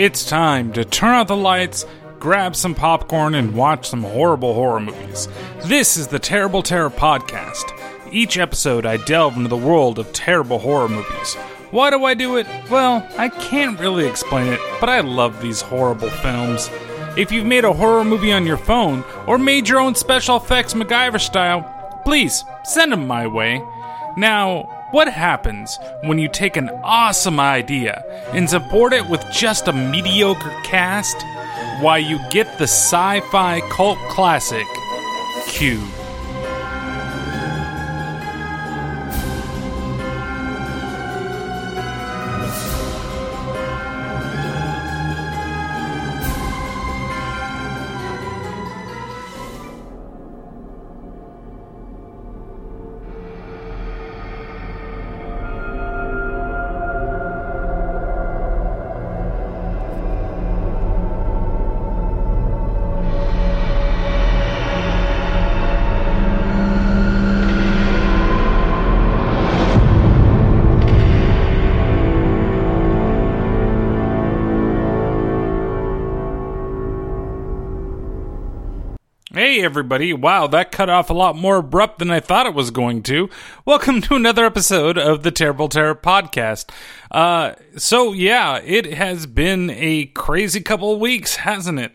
It's time to turn out the lights, grab some popcorn, and watch some horrible horror movies. This is the Terrible Terror Podcast. Each episode, I delve into the world of terrible horror movies. Why do I do it? Well, I can't really explain it, but I love these horrible films. If you've made a horror movie on your phone, or made your own special effects MacGyver style, please send them my way. Now, what happens when you take an awesome idea and support it with just a mediocre cast? Why, you get the sci-fi cult classic, Cube. Hey everybody, wow, that cut off a lot more abrupt than I thought it was going to. Welcome to another episode of the Terrible Terror Podcast. It has been a crazy couple of weeks, hasn't it?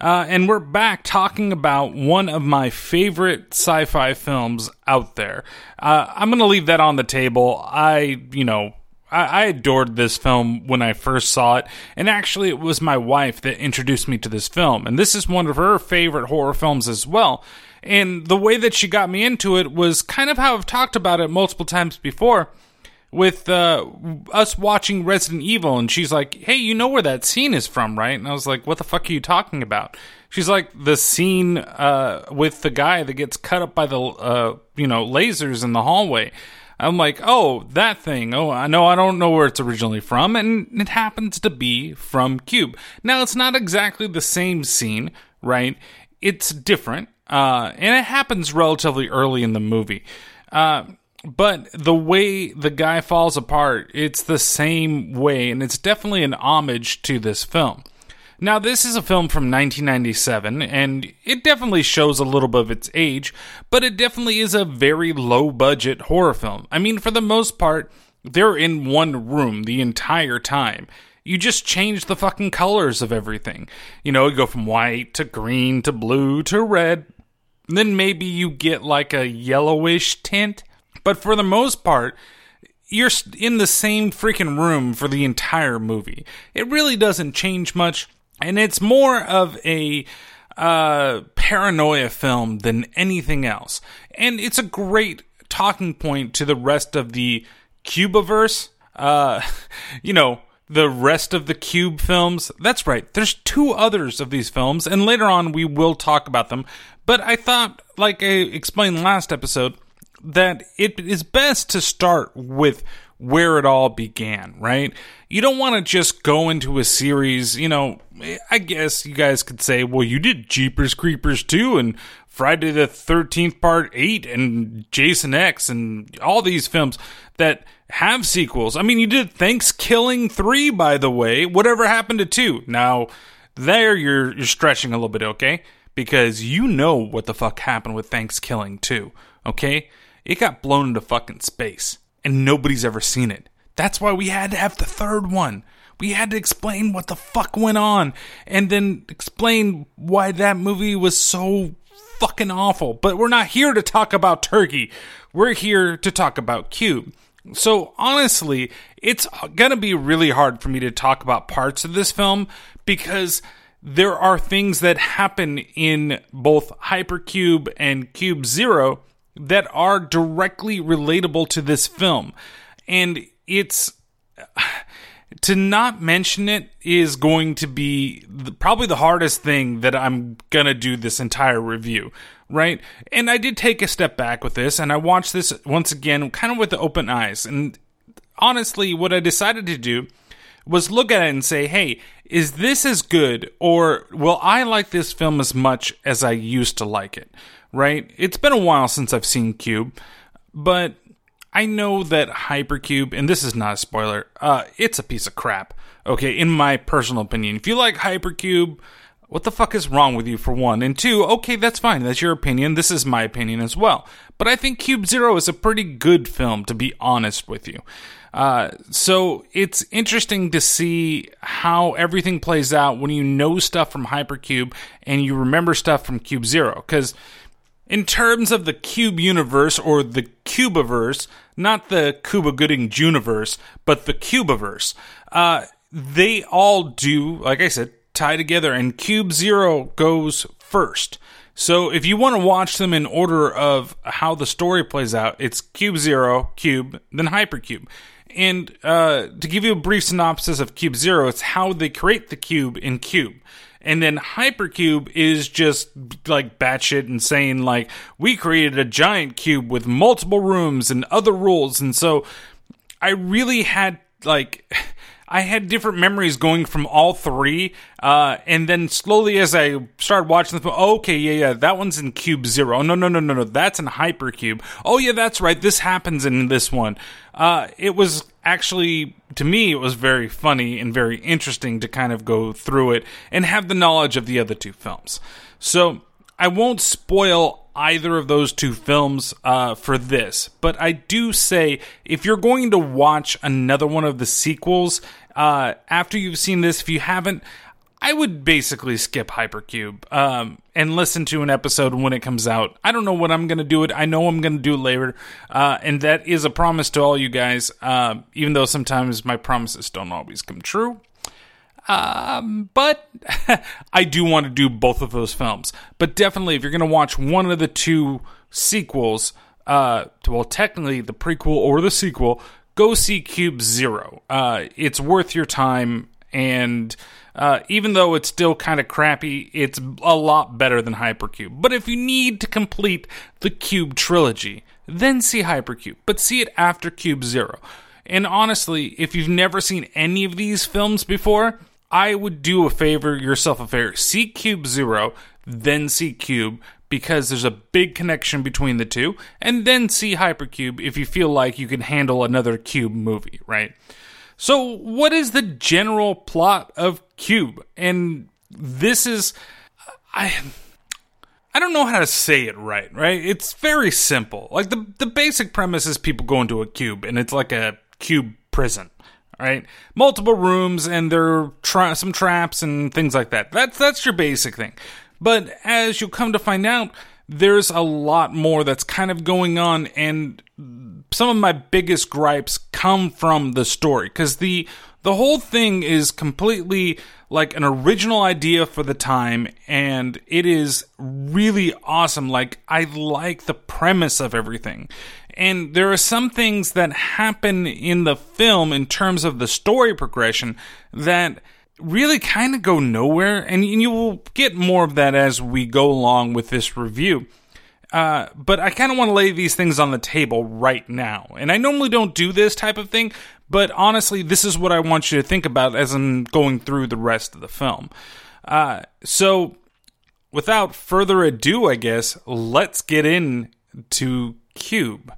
And we're back talking about one of my favorite sci-fi films out there. I'm going to leave that on the table. I adored this film when I first saw it, and actually it was my wife that introduced me to this film, and this is one of her favorite horror films as well. And the way that she got me into it was kind of how I've talked about it multiple times before, with us watching Resident Evil, and she's like, hey, you know where that scene is from, right? And I was like, what the fuck are you talking about? She's like, the scene with the guy that gets cut up by the lasers in the hallway. I'm like, oh, that thing. Oh, I know. I don't know where it's originally from. And it happens to be from Cube. Now, it's not exactly the same scene, right? It's different. And it happens relatively early in the movie. But the way the guy falls apart, it's the same way. And it's definitely an homage to this film. Now, this is a film from 1997, and it definitely shows a little bit of its age, but it definitely is a very low-budget horror film. I mean, for the most part, they're in one room the entire time. You just change the fucking colors of everything. You know, you go from white to green to blue to red, then maybe you get like a yellowish tint. But for the most part, you're in the same freaking room for the entire movie. It really doesn't change much. And it's more of a paranoia film than anything else. And it's a great talking point to the rest of the Cubeverse. The rest of the Cube films. That's right. There's two others of these films. And later on, we will talk about them. But I thought, like I explained last episode, that it is best to start with where it all began, right? You don't want to just go into a series, I guess you guys could say, well, you did Jeepers Creepers 2 and Friday the 13th Part 8 and Jason X and all these films that have sequels. I mean, you did Thanksgiving 3, by the way. Whatever happened to 2? Now, there you're stretching a little bit, okay? Because you know what the fuck happened with Thanksgiving 2, okay? It got blown into fucking space. And nobody's ever seen it. That's why we had to have the third one. We had to explain what the fuck went on. And then explain why that movie was so fucking awful. But we're not here to talk about Turkey. We're here to talk about Cube. So honestly, it's going to be really hard for me to talk about parts of this film. Because there are things that happen in both Hypercube and Cube Zero that are directly relatable to this film. And it's, to not mention it is going to be probably the hardest thing that I'm going to do this entire review, right? And I did take a step back with this, and I watched this once again kind of with the open eyes. And honestly, what I decided to do was look at it and say, hey, is this as good, or will I like this film as much as I used to like it? Right? It's been a while since I've seen Cube, but I know that Hypercube, and this is not a spoiler, it's a piece of crap. Okay, in my personal opinion. If you like Hypercube, what the fuck is wrong with you, for one? And two, okay, that's fine. That's your opinion. This is my opinion as well. But I think Cube Zero is a pretty good film, to be honest with you. So it's interesting to see how everything plays out when you know stuff from Hypercube and you remember stuff from Cube Zero. Because in terms of the Cube universe, or the Cubeverse, not the Cuba Gooding Juniverse, but the Cubeverse, they all do, like I said, tie together, and Cube Zero goes first. So if you want to watch them in order of how the story plays out, it's Cube Zero, Cube, then Hypercube. And to give you a brief synopsis of Cube Zero, it's how they create the cube in Cube. And then Hypercube is just like batshit insane, like, we created a giant cube with multiple rooms and other rules. And so I really had, like, I had different memories going from all three. And then slowly as I started watching them, that one's in Cube Zero. No, that's in Hypercube. Oh, yeah, that's right. This happens in this one. It was actually, to me, it was very funny and very interesting to kind of go through it and have the knowledge of the other two films. So I won't spoil either of those two films for this, but I do say, if you're going to watch another one of the sequels after you've seen this, if you haven't, I would basically skip Hypercube and listen to an episode when it comes out. I don't know what I'm going to do it. I know I'm going to do it later, and that is a promise to all you guys, even though sometimes my promises don't always come true. But I do want to do both of those films. But definitely, if you're going to watch one of the two sequels, well, technically the prequel or the sequel, go see Cube Zero. It's worth your time, and even though it's still kind of crappy, it's a lot better than Hypercube. But if you need to complete the Cube trilogy, then see Hypercube. But see it after Cube Zero. And honestly, if you've never seen any of these films before, I would do yourself a favor. See Cube Zero, then see Cube, because there's a big connection between the two. And then see Hypercube if you feel like you can handle another Cube movie, right? So what is the general plot of Cube? And this is, I don't know how to say it right? It's very simple. Like, the basic premise is people go into a cube, and it's like a cube prison. Right? Multiple rooms, and there are some traps and things like that. That's your basic thing. But as you come to find out, there's a lot more that's kind of going on, and some of my biggest gripes come from the story. Because the whole thing is completely like an original idea for the time, and it is really awesome. Like, I like the premise of everything. And there are some things that happen in the film in terms of the story progression that really kind of go nowhere. And you will get more of that as we go along with this review. But I kind of want to lay these things on the table right now. And I normally don't do this type of thing, but honestly, this is what I want you to think about as I'm going through the rest of the film. So without further ado, I guess, let's get into Cube.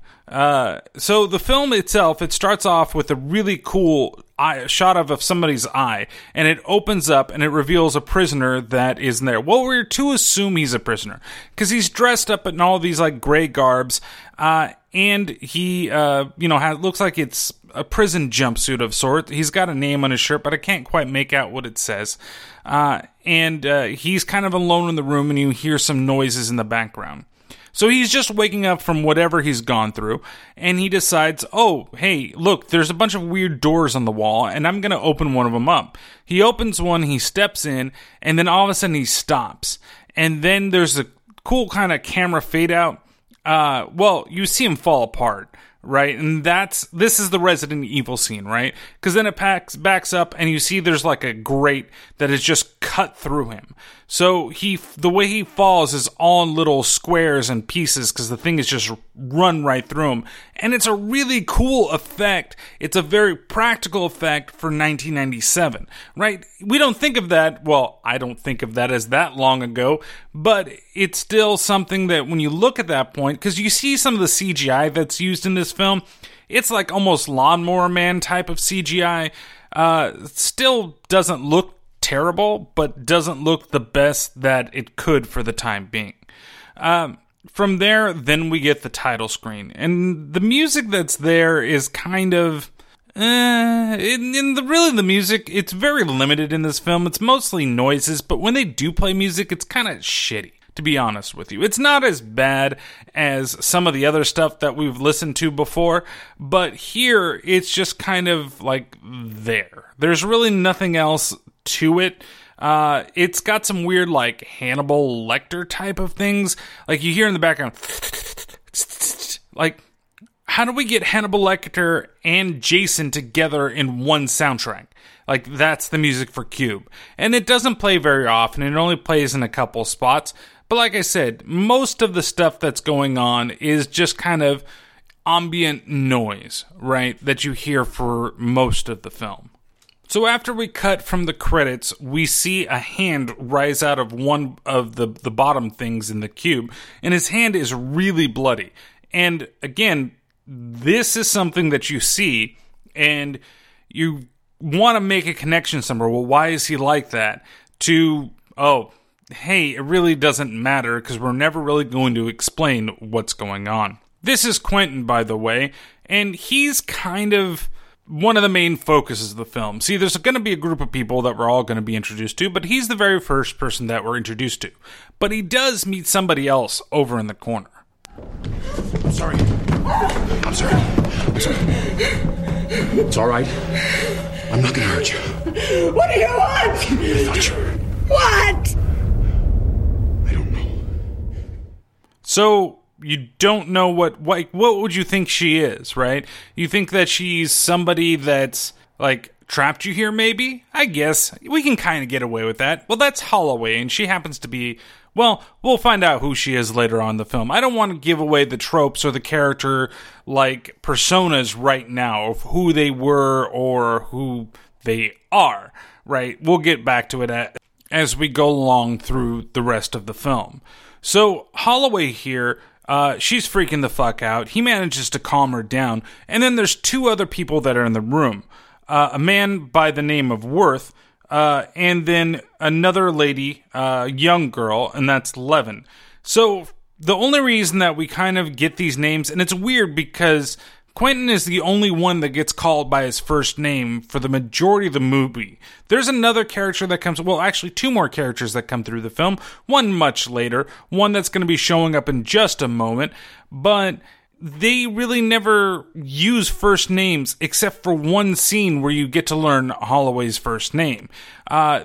So the film itself, it starts off with a really cool shot of somebody's eye, and it opens up and it reveals a prisoner that is in there. Well, we're to assume he's a prisoner because he's dressed up in all these like gray garbs, and he, looks like it's a prison jumpsuit of sort. He's got a name on his shirt, but I can't quite make out what it says. And he's kind of alone in the room, and you hear some noises in the background. So he's just waking up from whatever he's gone through, and he decides, oh, hey, look, there's a bunch of weird doors on the wall, and I'm going to open one of them up. He opens one, he steps in, and then all of a sudden he stops. And then there's a cool kind of camera fade out. You see him fall apart, right? And this is the Resident Evil scene, right? Because then it backs up, and you see there's like a grate that is just cut through him. So the way he falls is all in little squares and pieces, because the thing is just run right through him. And it's a really cool effect. It's a very practical effect for 1997, right? We don't think of that. Well, I don't think of that as that long ago, but it's still something that when you look at that point, because you see some of the CGI that's used in this this film. It's like almost Lawnmower Man type of CGI. Still doesn't look terrible, but doesn't look the best that it could for the time being. From there, then we get the title screen. And the music that's there is kind of... the music, it's very limited in this film. It's mostly noises, but when they do play music, it's kind of shitty, to be honest with you. It's not as bad as some of the other stuff that we've listened to before, but here, it's just kind of like there. There's really nothing else to it. It's got some weird, like, Hannibal Lecter type of things. Like, you hear in the background, like, how do we get Hannibal Lecter and Jason together in one soundtrack? Like, that's the music for Cube. And it doesn't play very often. It only plays in a couple spots. But like I said, most of the stuff that's going on is just kind of ambient noise, right? That you hear for most of the film. So after we cut from the credits, we see a hand rise out of one of the bottom things in the cube, and his hand is really bloody. And again, this is something that you see, and you want to make a connection somewhere. Well, why is he like that? To, oh, hey, it really doesn't matter because we're never really going to explain what's going on. This is Quentin, by the way, and he's kind of... one of the main focuses of the film. See, there's going to be a group of people that we're all going to be introduced to, but he's the very first person that we're introduced to. But he does meet somebody else over in the corner. I'm sorry. I'm sorry. I'm sorry. It's all right. I'm not going to hurt you. What do you want? I'm not sure. What? I don't know. So... you don't know what would you think she is, right? You think that she's somebody that's, like, trapped you here, maybe? I guess. We can kind of get away with that. Well, that's Holloway, and she happens to be... well, we'll find out who she is later on in the film. I don't want to give away the tropes or the character, like, personas right now of who they were or who they are, right? We'll get back to it as we go along through the rest of the film. So, Holloway here... she's freaking the fuck out. He manages to calm her down. And then there's two other people that are in the room. A man by the name of Worth, and then another lady, young girl, and that's Levin. So the only reason that we kind of get these names, and it's weird because Quentin is the only one that gets called by his first name for the majority of the movie. There's another character that comes, well, actually two more characters that come through the film. One much later, one that's going to be showing up in just a moment. But they really never use first names except for one scene where you get to learn Holloway's first name.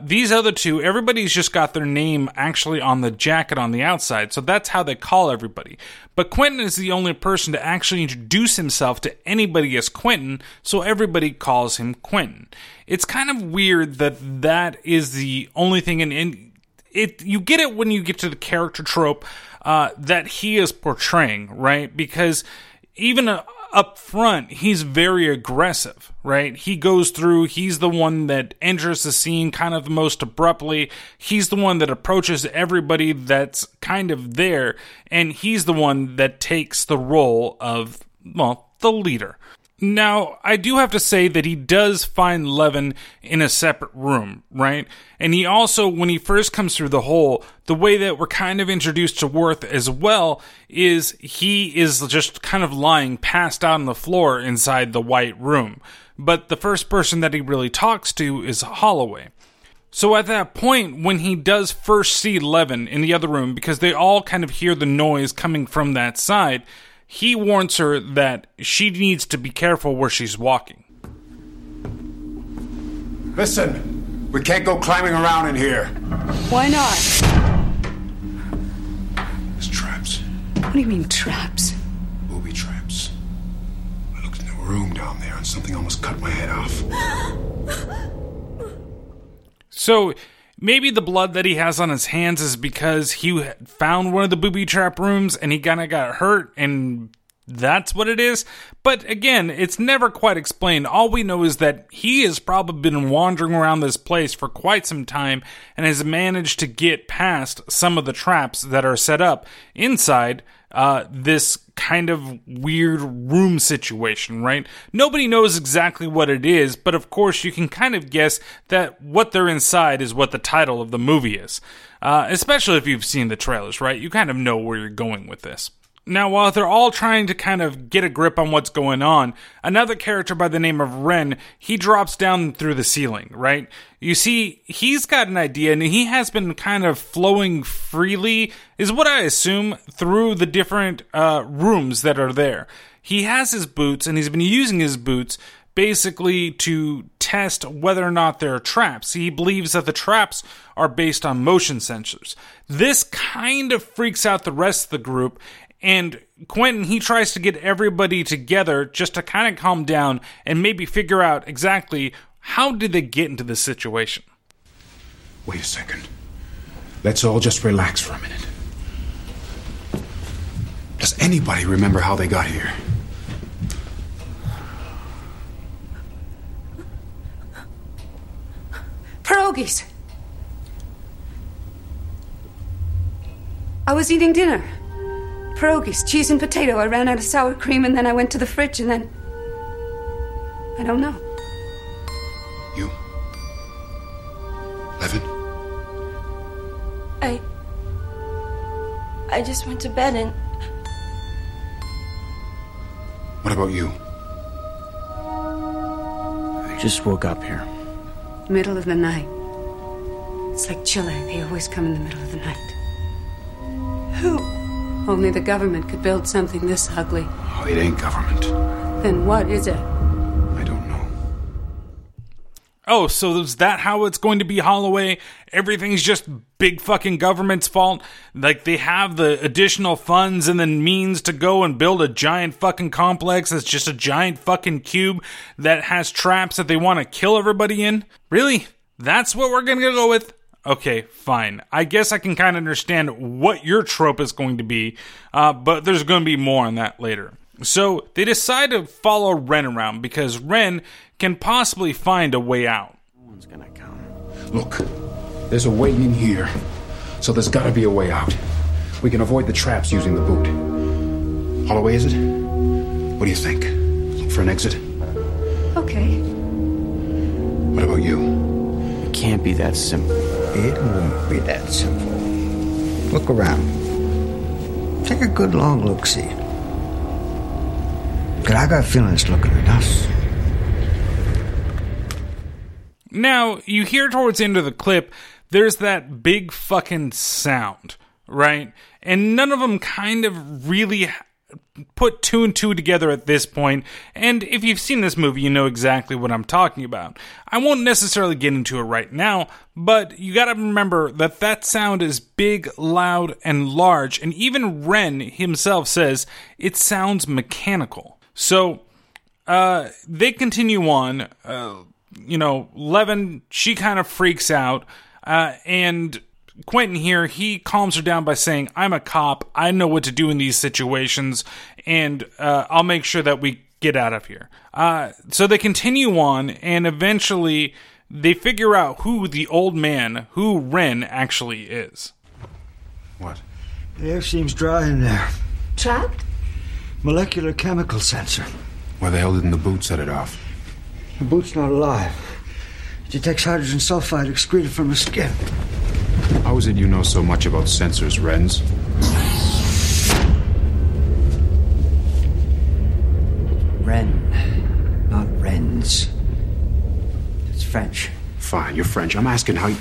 These other two, everybody's just got their name actually on the jacket on the outside, so that's how they call everybody. But Quentin is the only person to actually introduce himself to anybody as Quentin, so everybody calls him Quentin. It's kind of weird that is the only thing, and it you get it when you get to the character trope that he is portraying, right? Because even up front, he's very aggressive, right? He goes through, he's the one that enters the scene kind of the most abruptly. He's the one that approaches everybody that's kind of there. And he's the one that takes the role of, well, the leader. Now, I do have to say that he does find Levin in a separate room, right? And he also, when he first comes through the hole, the way that we're kind of introduced to Worth as well is he is just kind of lying passed out on the floor inside the white room. But the first person that he really talks to is Holloway. So at that point, when he does first see Levin in the other room, because they all kind of hear the noise coming from that side, he warns her that she needs to be careful where she's walking. Listen, we can't go climbing around in here. Why not? There's traps. What do you mean, traps? Booby traps. I looked in the room down there and something almost cut my head off. So... maybe the blood that he has on his hands is because he found one of the booby trap rooms and he kind of got hurt and that's what it is. But again, it's never quite explained. All we know is that he has probably been wandering around this place for quite some time and has managed to get past some of the traps that are set up inside this kind of weird room situation, right? Nobody knows exactly what it is, but of course you can kind of guess that what they're inside is what the title of the movie is. Especially if you've seen the trailers, right? You kind of know where you're going with this. Now, while they're all trying to kind of get a grip on what's going on, another character by the name of Ren, he drops down through the ceiling, right? You see, he's got an idea, and he has been kind of flowing freely, is what I assume, through the different rooms that are there. He has his boots, and he's been using his boots basically to test whether or not there are traps. He believes that the traps are based on motion sensors. This kind of freaks out the rest of the group, and Quentin, he tries to get everybody together just to kind of calm down and maybe figure out exactly how did they get into this situation. Wait a second. Let's all just relax for a minute. Does anybody remember how they got here? Pierogies. I was eating dinner. Pierogies, cheese and potato. I ran out of sour cream, and then I went to the fridge, and then... I don't know. You? Levin? I just went to bed, and... What about you? I just woke up here. Middle of the night. It's like Chile. They always come in the middle of the night. Who... Only the government could build something this ugly. Oh, it ain't government. Then what is it? I don't know. Oh, so is that how it's going to be, Holloway? Everything's just big fucking government's fault? Like, they have the additional funds and the means to go and build a giant fucking complex that's just a giant fucking cube that has traps that they want to kill everybody in? Really? That's what we're going to go with? Okay, fine. I guess I can kind of understand what your trope is going to be, but there's going to be more on that later. So they decide to follow Ren around because Ren can possibly find a way out. No one's gonna come. Look, there's a way in here, so there's got to be a way out. We can avoid the traps using the boot. Holloway, is it? What do you think? Look for an exit? Okay. What about you? It can't be that simple. It won't be that simple. Look around. Take a good long look-see. Because I got feelings looking at us. Now, you hear towards the end of the clip, there's that big fucking sound, right? And none of them kind of really put two and two together at this point, and if you've seen this movie, you know exactly what I'm talking about. I won't necessarily get into it right now, but you gotta remember that that sound is big, loud, and large, and even Ren himself says it sounds mechanical. So, they continue on, Levin, she kind of freaks out, and Quentin here, he calms her down by saying, I'm a cop, I know what to do in these situations, and I'll make sure that we get out of here. So they continue on, and eventually they figure out who the old man, who Ren actually is. What? The air seems dry in there. Trapped? Molecular chemical sensor. Why the hell didn't the boot set it off? The boot's not alive. It detects hydrogen sulfide excreted from the skin. How is it you know so much about sensors, Renz? Ren, not Renz. It's French. Fine, you're French. I'm asking how you...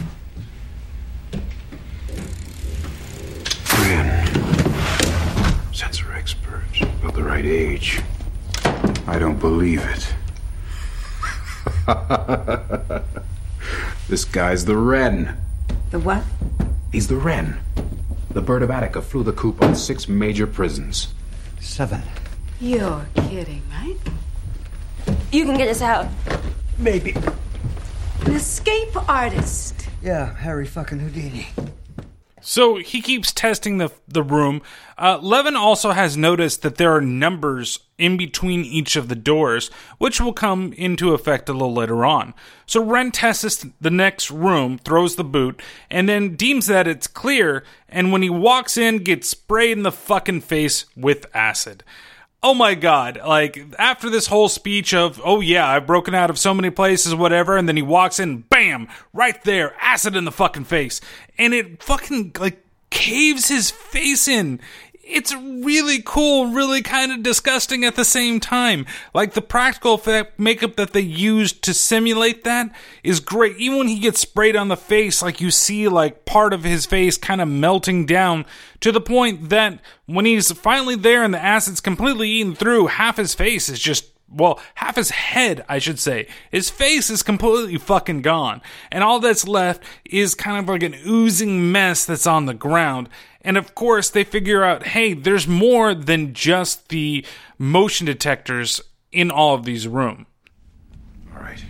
Ren. Sensor expert. About the right age. I don't believe it. This guy's the Ren. The what? He's the Wren. The bird of Attica flew the coop on 6 major prisons. 7. You're kidding, right? You can get us out. Maybe. An escape artist. Yeah, Harry fucking Houdini. So he keeps testing the room. Levin also has noticed that there are numbers in between each of the doors, which will come into effect a little later on. So Ren tests the next room, throws the boot, and then deems that it's clear, and when he walks in, gets sprayed in the fucking face with acid. Oh my god, like, after this whole speech of, oh yeah, I've broken out of so many places, whatever, and then he walks in, bam, right there, acid in the fucking face. And it fucking, like, caves his face in. It's really cool, really kind of disgusting at the same time. Like, the practical effect makeup that they used to simulate that is great. Even when he gets sprayed on the face, like, you see, like, part of his face kind of melting down to the point that when he's finally there and the acid's completely eaten through, half his face is just, well, half his head, I should say. His face is completely fucking gone. And all that's left is kind of like an oozing mess that's on the ground. And of course, they figure out, hey, there's more than just the motion detectors in all of these rooms. All right.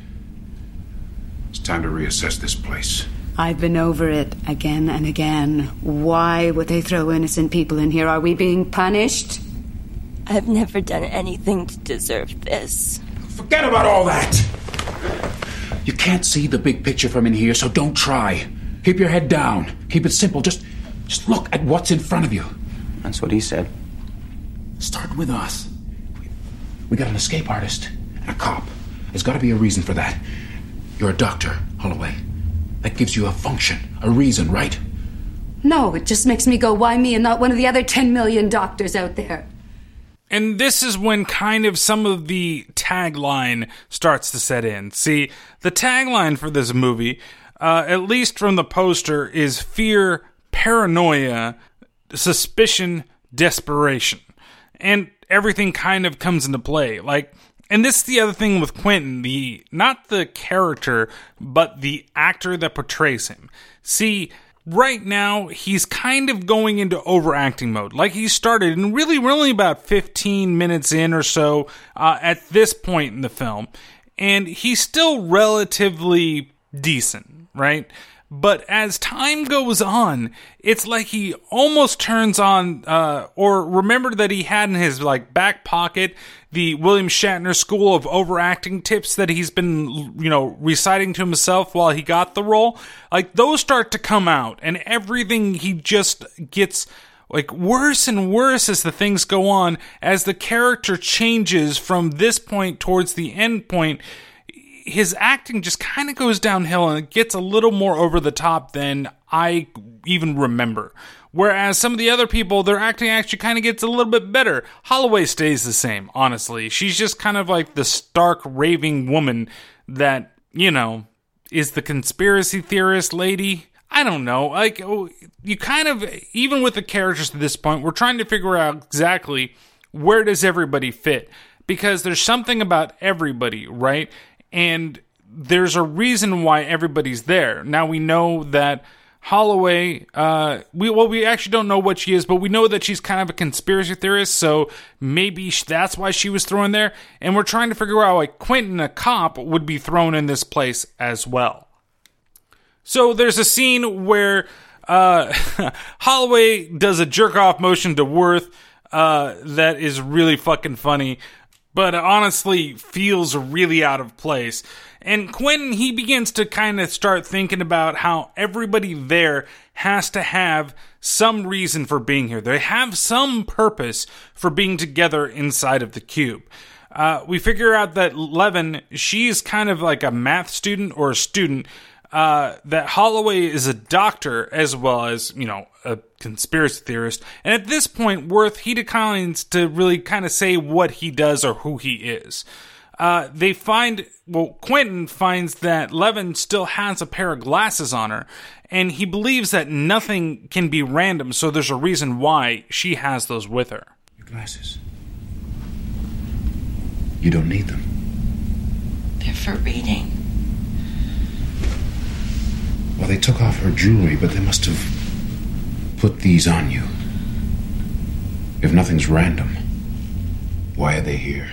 It's time to reassess this place. I've been over it again and again. Why would they throw innocent people in here? Are we being punished? I've never done anything to deserve this. Forget about all that! You can't see the big picture from in here, so don't try. Keep your head down. Keep it simple. Just look at what's in front of you. That's what he said. Start with us. We got an escape artist and a cop. There's got to be a reason for that. You're a doctor, Holloway. That gives you a function, a reason, right? No, it just makes me go, why me and not one of the other 10 million doctors out there? And this is when kind of some of the tagline starts to set in. See, the tagline for this movie, at least from the poster, is fear, paranoia, suspicion, desperation. And everything kind of comes into play. Like, and this is the other thing with Quentin, not the character, but the actor that portrays him. See, right now, he's kind of going into overacting mode. Like, he started, and really, we're only about 15 minutes in or so at this point in the film. And he's still relatively decent, right? But as time goes on, it's like he almost turns on, or remembered that he had in his, like, back pocket the William Shatner school of overacting tips that he's been, you know, reciting to himself while he got the role. Like, those start to come out, and everything he just gets, like, worse and worse as the things go on, as the character changes from this point towards the end point. His acting just kind of goes downhill and it gets a little more over the top than I even remember. Whereas some of the other people, their acting actually kind of gets a little bit better. Holloway stays the same, honestly. She's just kind of like the stark raving woman that, you know, is the conspiracy theorist lady. I don't know. Like, you kind of, even with the characters at this point, we're trying to figure out exactly where does everybody fit. Because there's something about everybody, right? And there's a reason why everybody's there. Now we know that Holloway, we actually don't know what she is, but we know that she's kind of a conspiracy theorist, so maybe that's why she was thrown there. And we're trying to figure out, like, Quentin, a cop, would be thrown in this place as well. So there's a scene where Holloway does a jerk-off motion to Worth that is really fucking funny. But honestly, feels really out of place. And Quentin, he begins to kind of start thinking about how everybody there has to have some reason for being here. They have some purpose for being together inside of the cube. We figure out that Levin, she's kind of like a math student or a student. That Holloway is a doctor as well as, you know, a conspiracy theorist. And at this point, Worth, he declines to really kind of say what he does or who he is. Quentin finds that Levin still has a pair of glasses on her, and he believes that nothing can be random, so there's a reason why she has those with her. Your glasses. You don't need them. They're for reading. Well, they took off her jewelry, but they must have put these on you. If nothing's random, why are they here?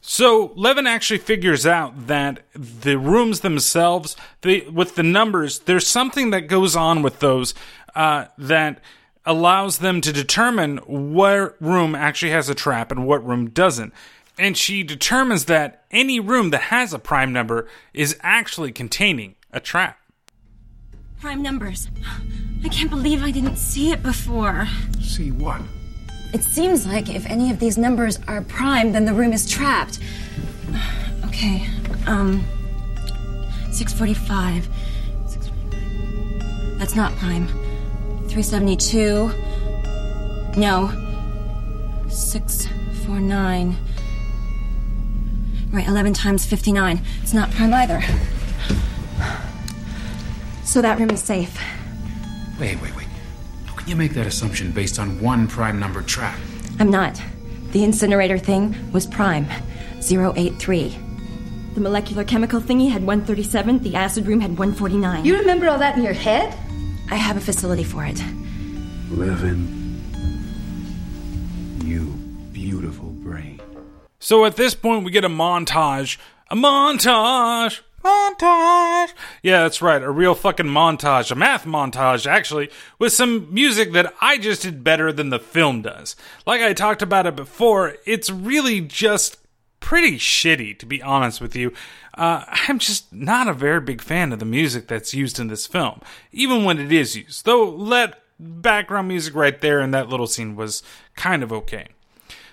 So, Levin actually figures out that the rooms themselves, with the numbers, there's something that goes on with those that allows them to determine what room actually has a trap and what room doesn't. And she determines that any room that has a prime number is actually containing a trap. Prime numbers. I can't believe I didn't see it before. See what? It seems like if any of these numbers are prime, then the room is trapped. Okay, 645. 645. That's not prime. 372. No. 649. Right, 11 times 59. It's not prime either. So that room is safe. Wait. How can you make that assumption based on one prime number trap? I'm not. The incinerator thing was prime. 083. The molecular chemical thingy had 137. The acid room had 149. You remember all that in your head? I have a facility for it. Living. You beautiful brain. So at this point, we get a montage. A montage! Montage! Yeah, that's right. A real fucking montage. A math montage, actually, with some music that I just did better than the film does. Like I talked about it before, it's really just pretty shitty, to be honest with you. I'm just not a very big fan of the music that's used in this film, even when it is used. Though that background music right there in that little scene was kind of okay.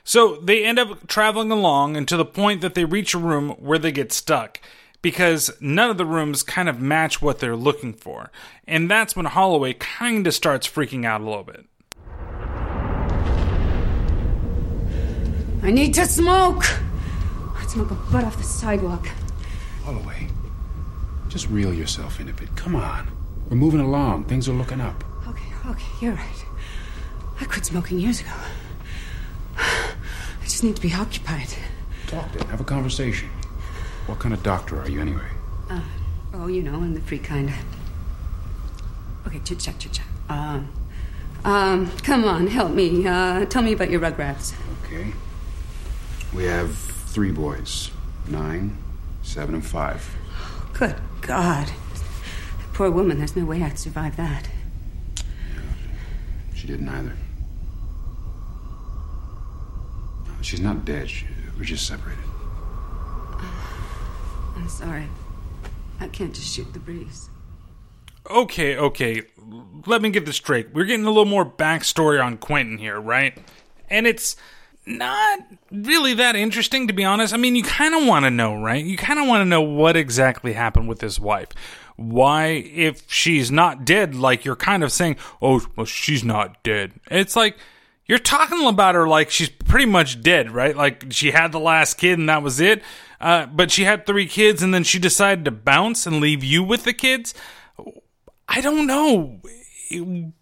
So they end up traveling along and to the point that they reach a room where they get stuck because none of the rooms kind of match what they're looking for. And that's when Holloway kind of starts freaking out a little bit. I need to smoke. I'd smoke a butt off the sidewalk. Holloway, just reel yourself in a bit. Come on. We're moving along. Things are looking up. Okay, you're right. I quit smoking years ago. I just need to be occupied. Talk to him. Have a conversation. What kind of doctor are you, anyway? I'm the free kind. Okay, chit-chat. Come on, help me. Tell me about your Rugrats. Okay. We have 3 boys. 9, 7, and 5. Oh, good God. That poor woman, there's no way I'd survive that. Yeah, she didn't either. She's not dead. We're just separated. I'm sorry. I can't just shoot the breeze. Okay. Let me get this straight. We're getting a little more backstory on Quentin here, right? And it's not really that interesting, to be honest. I mean, you kind of want to know, right? You kind of want to know what exactly happened with his wife. Why, if she's not dead, like you're kind of saying, oh, well, she's not dead. It's like, you're talking about her like she's pretty much dead, right? Like she had the last kid and that was it. But she had 3 kids and then she decided to bounce and leave you with the kids. I don't know.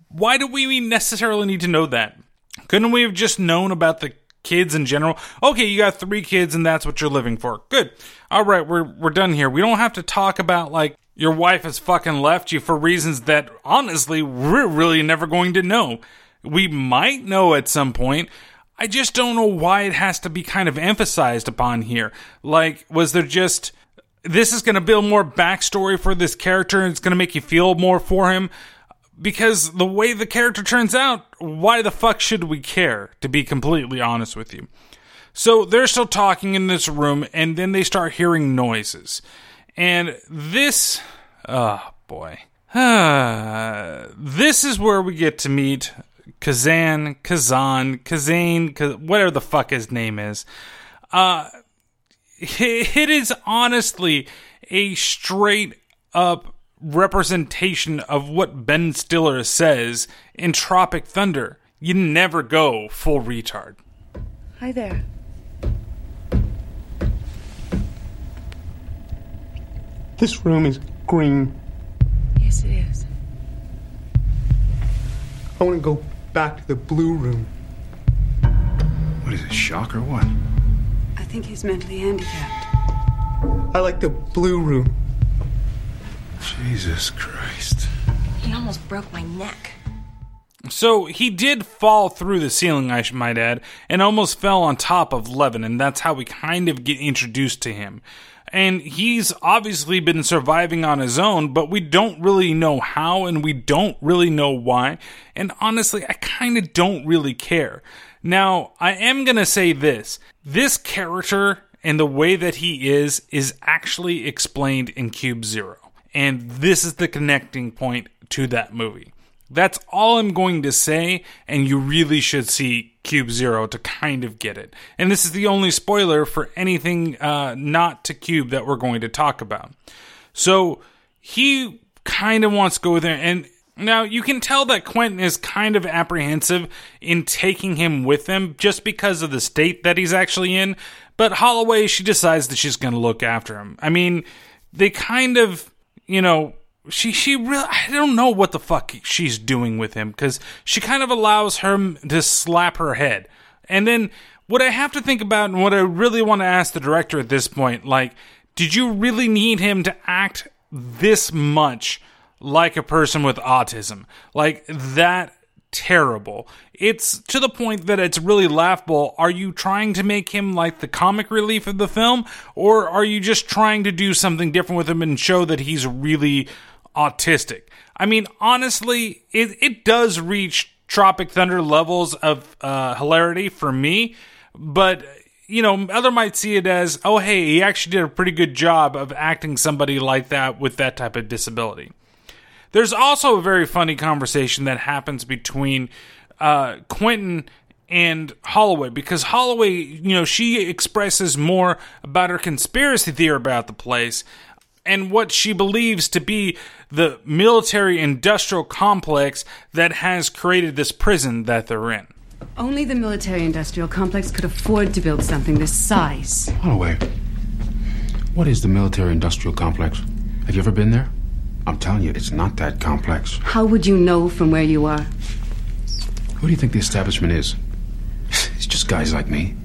Why do we necessarily need to know that? Couldn't we have just known about the kids in general? Okay, you got 3 kids and that's what you're living for. Good. All right, we're done here. We don't have to talk about like your wife has fucking left you for reasons that honestly we're really never going to know. We might know at some point. I just don't know why it has to be kind of emphasized upon here. Like, was there just, this is going to build more backstory for this character and it's going to make you feel more for him? Because the way the character turns out, why the fuck should we care, to be completely honest with you? So they're still talking in this room and then they start hearing noises. And this, oh boy. This is where we get to meet Kazan, whatever the fuck his name is. It is honestly a straight up representation of what Ben Stiller says in Tropic Thunder. You never go full retard. Hi there. This room is green. Yes, it is. I want to go back to the blue room. What is it, shock or what? I think he's mentally handicapped. I like the blue room. Jesus Christ. He almost broke my neck. So he did fall through the ceiling, I might add, and almost fell on top of Levin, and that's how we kind of get introduced to him. And he's obviously been surviving on his own, but we don't really know how and we don't really know why. And honestly, I kind of don't really care. Now, I am going to say this. This character and the way that he is actually explained in Cube Zero. And this is the connecting point to that movie. That's all I'm going to say, and you really should see Cube Zero to kind of get it. And this is the only spoiler for anything not to Cube that we're going to talk about. So he kind of wants to go there, and now you can tell that Quentin is kind of apprehensive in taking him with him just because of the state that he's actually in. But Holloway, she decides that she's going to look after him. I mean, they kind of, you know... She really, I don't know what the fuck she's doing with him, because she kind of allows him to slap her head. And then what I have to think about, and what I really want to ask the director at this point, like, did you really need him to act this much like a person with autism? Like, that terrible. It's to the point that it's really laughable. Are you trying to make him like the comic relief of the film, or are you just trying to do something different with him and show that he's really autistic? I mean, honestly, it does reach Tropic Thunder levels of hilarity for me, but you know, other might see it as, oh hey, he actually did a pretty good job of acting somebody like that with that type of disability. There's also a very funny conversation that happens between Quentin and Holloway, because Holloway, you know, she expresses more about her conspiracy theory about the place and what she believes to be the military-industrial complex that has created this prison that they're in. Only the military-industrial complex could afford to build something this size. Holloway, what is the military-industrial complex? Have you ever been there? I'm telling you, it's not that complex. How would you know from where you are? Who do you think the establishment is? It's just guys like me.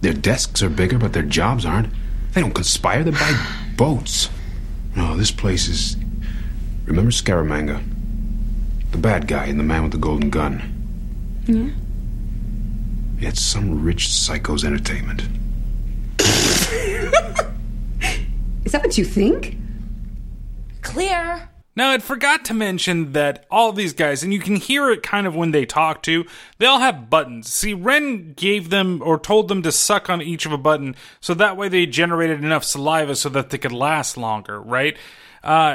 Their desks are bigger, but their jobs aren't. They don't conspire, they buy boats. No, this place is... Remember Scaramanga? The bad guy in The Man with the Golden Gun. Yeah? It's some rich psycho's entertainment. Is that what you think? Clear. Now, I forgot to mention that all these guys, and you can hear it kind of when they talk to, they all have buttons. See, Ren gave them, or told them to suck on each of a button, so that way they generated enough saliva so that they could last longer, right?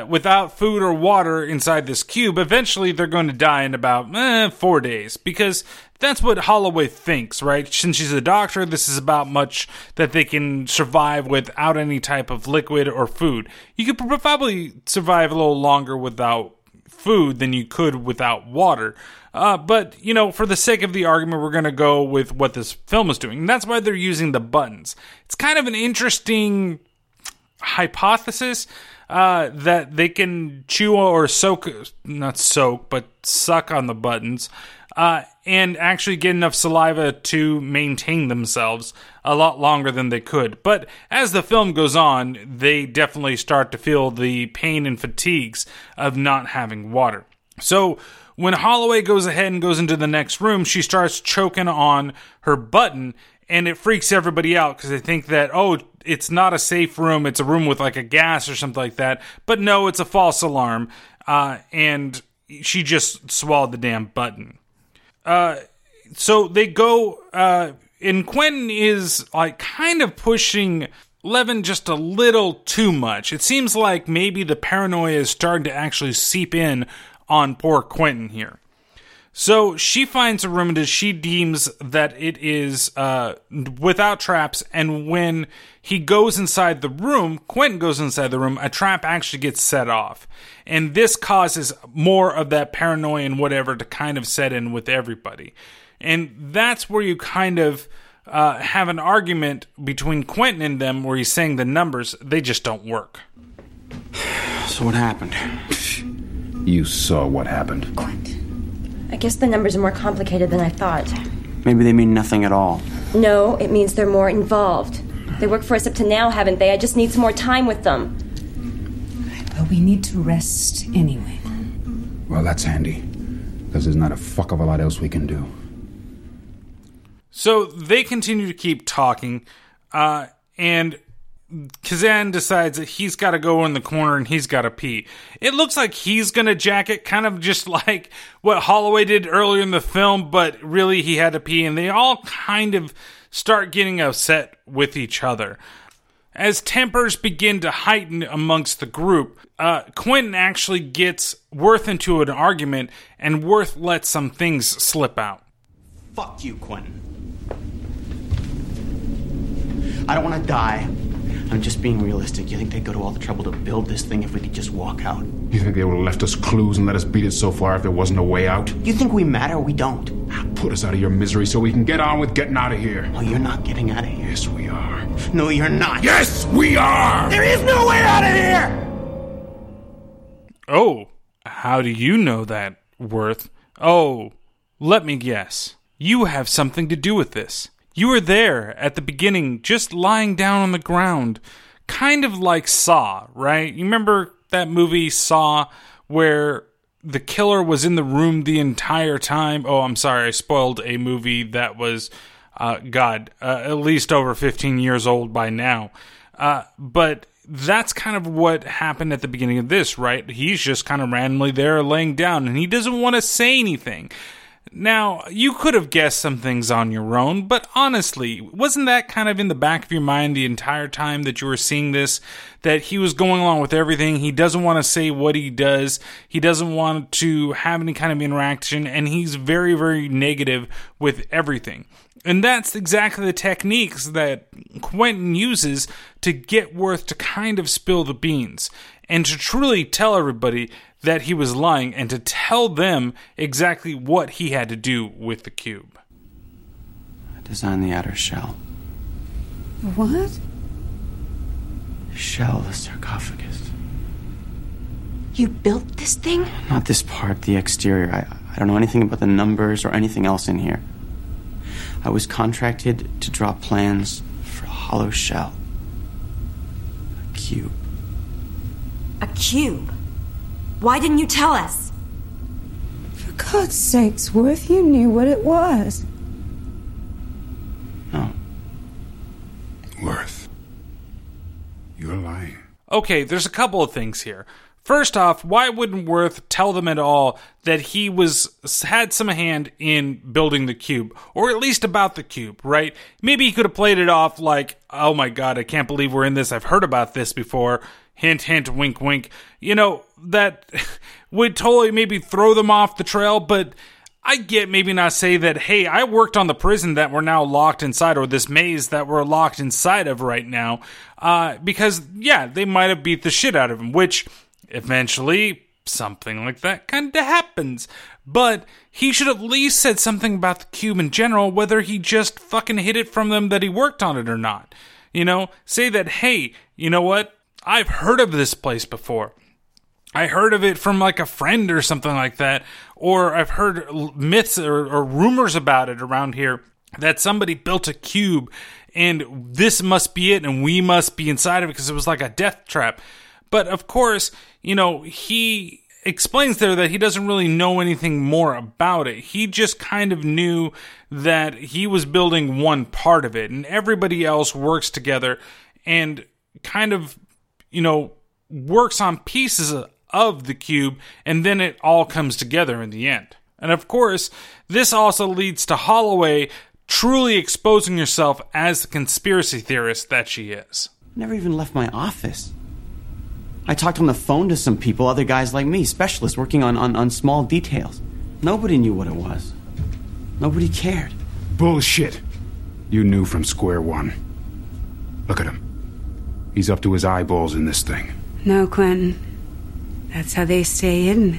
Without food or water inside this cube, eventually they're going to die in about 4 days, because that's what Holloway thinks, right? Since she's a doctor, this is about much that they can survive without any type of liquid or food. You could probably survive a little longer without food than you could without water. But, you know, for the sake of the argument, we're going to go with what this film is doing. And that's why they're using the buttons. It's kind of an interesting hypothesis that they can chew or suck on the buttons. And actually get enough saliva to maintain themselves a lot longer than they could. But as the film goes on, they definitely start to feel the pain and fatigues of not having water. So when Holloway goes ahead and goes into the next room, she starts choking on her button, and it freaks everybody out because they think that, oh, it's not a safe room. It's a room with like a gas or something like that. But no, it's a false alarm. And she just swallowed the damn button. So they go, and Quentin is like kind of pushing Levin just a little too much. It seems like maybe the paranoia is starting to actually seep in on poor Quentin here. So she finds a room that she deems that it is without traps, and when he goes inside the room, Quentin goes inside the room, a trap actually gets set off. And this causes more of that paranoia and whatever to kind of set in with everybody. And that's where you kind of have an argument between Quentin and them where he's saying the numbers, they just don't work. So what happened? You saw what happened. Quentin. I guess the numbers are more complicated than I thought. Maybe they mean nothing at all. No, it means they're more involved. They work for us up to now, haven't they? I just need some more time with them. But we need to rest anyway. Well, that's handy. Because there's not a fuck of a lot else we can do. So they continue to keep talking, and Kazan decides that he's got to go in the corner and he's got to pee. It looks like he's going to jack it, kind of just like what Holloway did earlier in the film, but really he had to pee, and they all kind of start getting upset with each other. As tempers begin to heighten amongst the group, Quentin actually gets Worth into an argument, and Worth lets some things slip out. Fuck you, Quentin. I don't want to die. I'm just being realistic. You think they'd go to all the trouble to build this thing if we could just walk out? You think they would have left us clues and let us beat it so far if there wasn't a way out? You think we matter? We don't. Put us out of your misery so we can get on with getting out of here. No, you're not getting out of here. Yes, we are. No, you're not. Yes, we are! There is no way out of here! Oh, how do you know that, Worth? Oh, let me guess. You have something to do with this. You were there at the beginning, just lying down on the ground, kind of like Saw, right? You remember that movie Saw where the killer was in the room the entire time? Oh, I'm sorry, I spoiled a movie that was, at least over 15 years old by now. But that's kind of what happened at the beginning of this, right? He's just kind of randomly there laying down, and he doesn't want to say anything. Now, you could have guessed some things on your own, but honestly, wasn't that kind of in the back of your mind the entire time that you were seeing this, that he was going along with everything, he doesn't want to say what he does, he doesn't want to have any kind of interaction, and he's very, very negative with everything. And that's exactly the techniques that Quentin uses to get Worth to kind of spill the beans, and to truly tell everybody that he was lying, and to tell them exactly what he had to do with the cube. I designed the outer shell. What? The shell, the sarcophagus. You built this thing? Not this part, the exterior. I don't know anything about the numbers or anything else in here. I was contracted to draw plans for a hollow shell. A cube. A cube? Why didn't you tell us? For God's sakes, Worth, you knew what it was. No. Worth, you're lying. Okay, there's a couple of things here. First off, why wouldn't Worth tell them at all that he had some hand in building the cube? Or at least about the cube, right? Maybe he could have played it off like, oh my God, I can't believe we're in this. I've heard about this before. Hint, hint, wink, wink. You know, that would totally maybe throw them off the trail, but I get maybe not say that, hey, I worked on the prison that we're now locked inside, or this maze that we're locked inside of right now, because, yeah, they might have beat the shit out of him, which eventually something like that kind of happens. But he should at least said something about the cube in general, whether he just fucking hid it from them that he worked on it or not. You know, say that, hey, you know what? I've heard of this place before. I heard of it from like a friend or something like that. Or I've heard myths or rumors about it around here that somebody built a cube and this must be it and we must be inside of it because it was like a death trap. But of course, you know, he explains there that he doesn't really know anything more about it. He just kind of knew that he was building one part of it and everybody else works together and kind of, you know, works on pieces of the cube, and then it all comes together in the end. And of course, this also leads to Holloway truly exposing herself as the conspiracy theorist that she is. Never even left my office. I talked on the phone to some people, other guys like me, specialists working on small details. Nobody knew what it was. Nobody cared. Bullshit. You knew from square one. Look at him. He's up to his eyeballs in this thing. No, Quentin. That's how they stay in.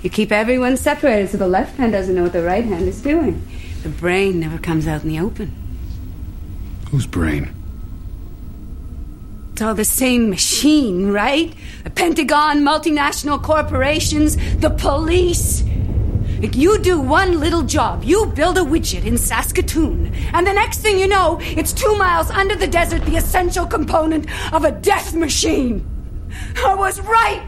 You keep everyone separated so the left hand doesn't know what the right hand is doing. The brain never comes out in the open. Whose brain? It's all the same machine, right? The Pentagon, multinational corporations, the police. Like you do one little job. You build a widget in Saskatoon. And the next thing you know, it's 2 miles under the desert, the essential component of a death machine. I was right.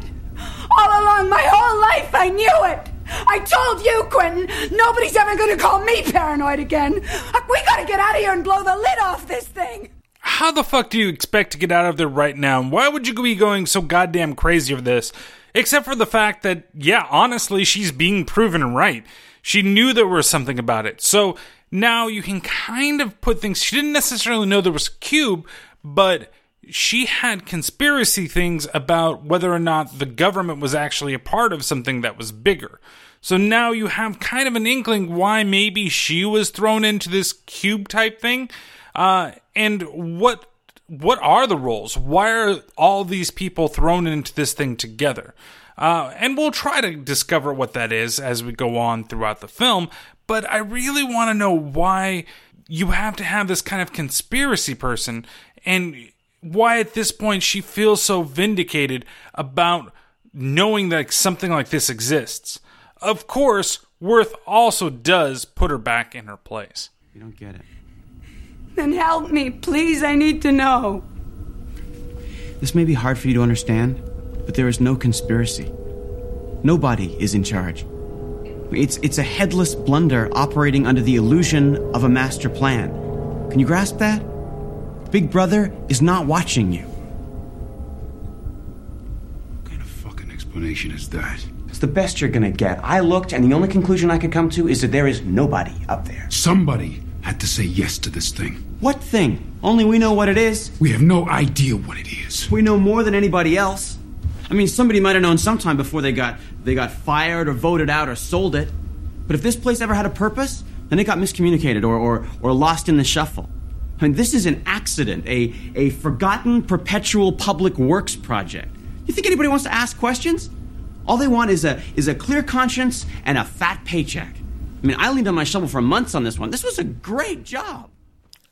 All along my whole life, I knew it. I told you, Quentin, nobody's ever going to call me paranoid again. We got to get out of here and blow the lid off this thing. how the fuck do you expect to get out of there right now? And why would you be going so goddamn crazy over this? Except for the fact that, yeah, honestly, she's being proven right. She knew there was something about it. So now you can kind of put things... She didn't necessarily know there was a cube, but... she had conspiracy things about whether or not the government was actually a part of something that was bigger. So now you have kind of an inkling why maybe she was thrown into this cube type thing. And what are the roles? Why are all these people thrown into this thing together? And we'll try to discover what that is as we go on throughout the film. But I really want to know why you have to have this kind of conspiracy person and... why at this point she feels so vindicated about knowing that something like this exists. Of course, Worth also does put her back in her place. You don't get it. Then help me, please. I need to know. This may be hard for you to understand, but there is no conspiracy. Nobody is in charge. It's a headless blunder operating under the illusion of a master plan. Can you grasp that? Big Brother is not watching you. What kind of fucking explanation is that? It's the best you're gonna get. I looked, and the only conclusion I could come to is that there is nobody up there. Somebody had to say yes to this thing. What thing? Only we know what it is. We have no idea what it is. We know more than anybody else. I mean, somebody might have known sometime before they got fired or voted out or sold it. But if this place ever had a purpose, then it got miscommunicated or lost in the shuffle. I mean, this is an accident, a forgotten, perpetual public works project. You think anybody wants to ask questions? All they want is a clear conscience and a fat paycheck. I mean, I leaned on my shovel for months on this one. This was a great job.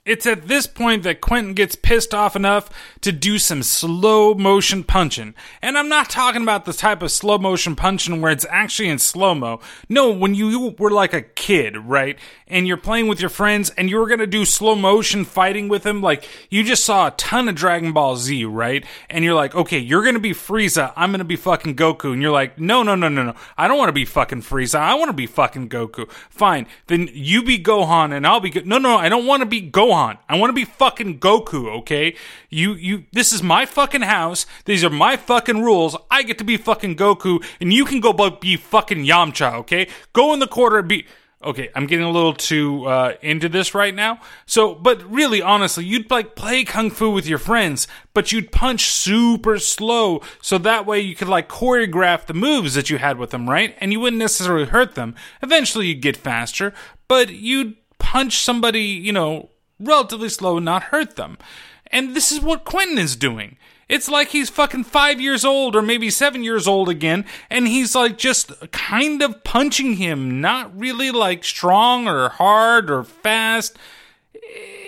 It's at this point that Quentin gets pissed off enough to do some slow-motion punching. And I'm not talking about the type of slow-motion punching where it's actually in slow-mo. No, when you were like a kid, right? And you're playing with your friends, and you were going to do slow-motion fighting with him. Like, you just saw a ton of Dragon Ball Z, right? And you're like, okay, you're going to be Frieza, I'm going to be fucking Goku. And you're like, no. I don't want to be fucking Frieza. I want to be fucking Goku. Fine, then you be Gohan, and I'll be... No, I don't want to be Gohan. I want to be fucking Goku, okay? You. This is my fucking house. These are my fucking rules. I get to be fucking Goku, and you can go be fucking Yamcha, okay? Go in the corner and be... Okay, I'm getting a little too into this right now. So, but really, honestly, you'd like play Kung Fu with your friends, but you'd punch super slow, so that way you could like choreograph the moves that you had with them, right? And you wouldn't necessarily hurt them. Eventually, you'd get faster, but you'd punch somebody, you know... relatively slow and not hurt them. And this is what Quentin is doing. It's like he's fucking 5 years old or maybe 7 years old again, and he's like just kind of punching him, not really like strong or hard or fast.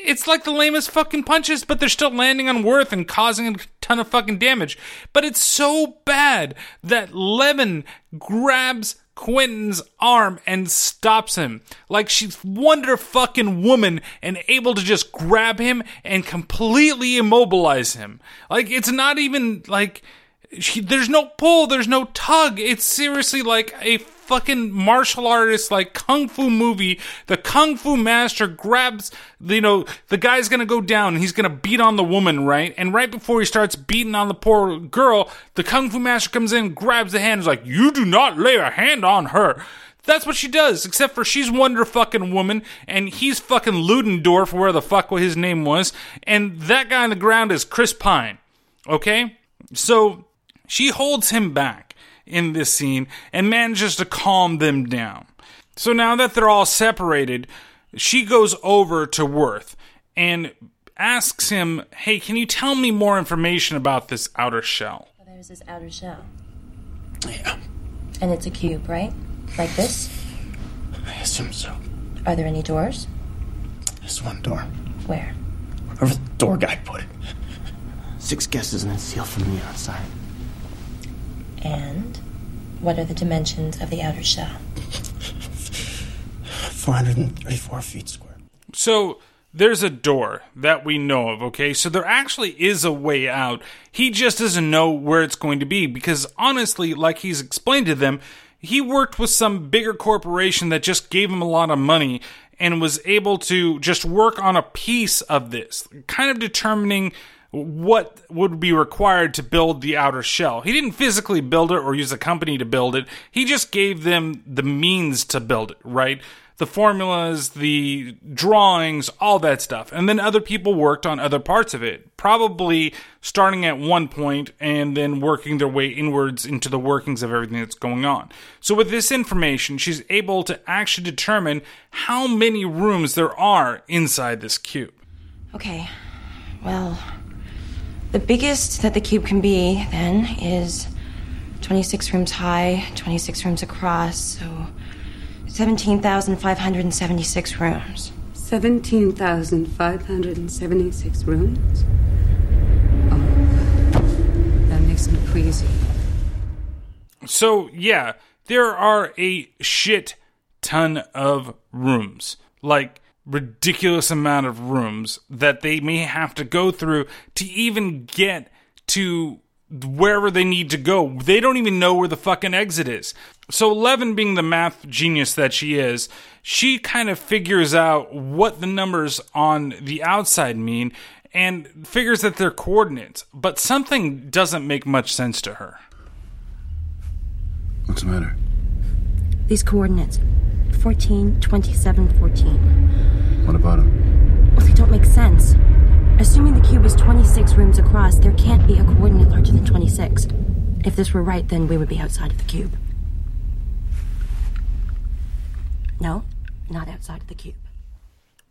It's like the lamest fucking punches, but they're still landing on Worth and causing a ton of fucking damage. But it's so bad that Levin grabs Quentin's arm and stops him like she's Wonder fucking Woman and able to just grab him and completely immobilize him. Like, it's not even like there's no pull, there's no tug. It's seriously like a fucking martial artist, like kung fu movie. The kung fu master grabs, you know, the guy's gonna go down and he's gonna beat on the woman, right? And right before he starts beating on the poor girl, the kung fu master comes in, grabs the hand, and is like, "You do not lay a hand on her." That's what she does, except for she's Wonder fucking Woman, and he's fucking Ludendorff, where the fuck what his name was, and that guy on the ground is Chris Pine. Okay, so she holds him back in this scene and manages to calm them down. So now that they're all separated, she goes over to Worth and asks him, "Hey, can you tell me more information about this outer shell?" Well, there's this outer shell. Yeah. And it's a cube, right? Like this? I assume so. Are there any doors? There's one door. Where? Wherever the door guy put it. 6 guesses and then sealed from the outside. And what are the dimensions of the outer shell? 434 feet square. So there's a door that we know of, okay? So there actually is a way out. He just doesn't know where it's going to be because honestly, like he's explained to them, he worked with some bigger corporation that just gave him a lot of money and was able to just work on a piece of this, kind of determining what would be required to build the outer shell. He didn't physically build it or use a company to build it. He just gave them the means to build it, right? The formulas, the drawings, all that stuff. And then other people worked on other parts of it, probably starting at one point and then working their way inwards into the workings of everything that's going on. So with this information, she's able to actually determine how many rooms there are inside this cube. Okay, well, the biggest that the cube can be, then, is 26 rooms high, 26 rooms across, so 17,576 rooms. 17,576 rooms? Oh, that makes me crazy. So, yeah, there are a shit ton of rooms. Like, ridiculous amount of rooms that they may have to go through to even get to wherever they need to go. They don't even know where the fucking exit is. So Eleven, being the math genius that she is, she kind of figures out what the numbers on the outside mean and figures that they're coordinates. But something doesn't make much sense to her. What's the matter? These coordinates. 14, 27, 14. What about them? Well, they don't make sense. Assuming the cube is 26 rooms across, there can't be a coordinate larger than 26. If this were right, then we would be outside of the cube. No, not outside of the cube.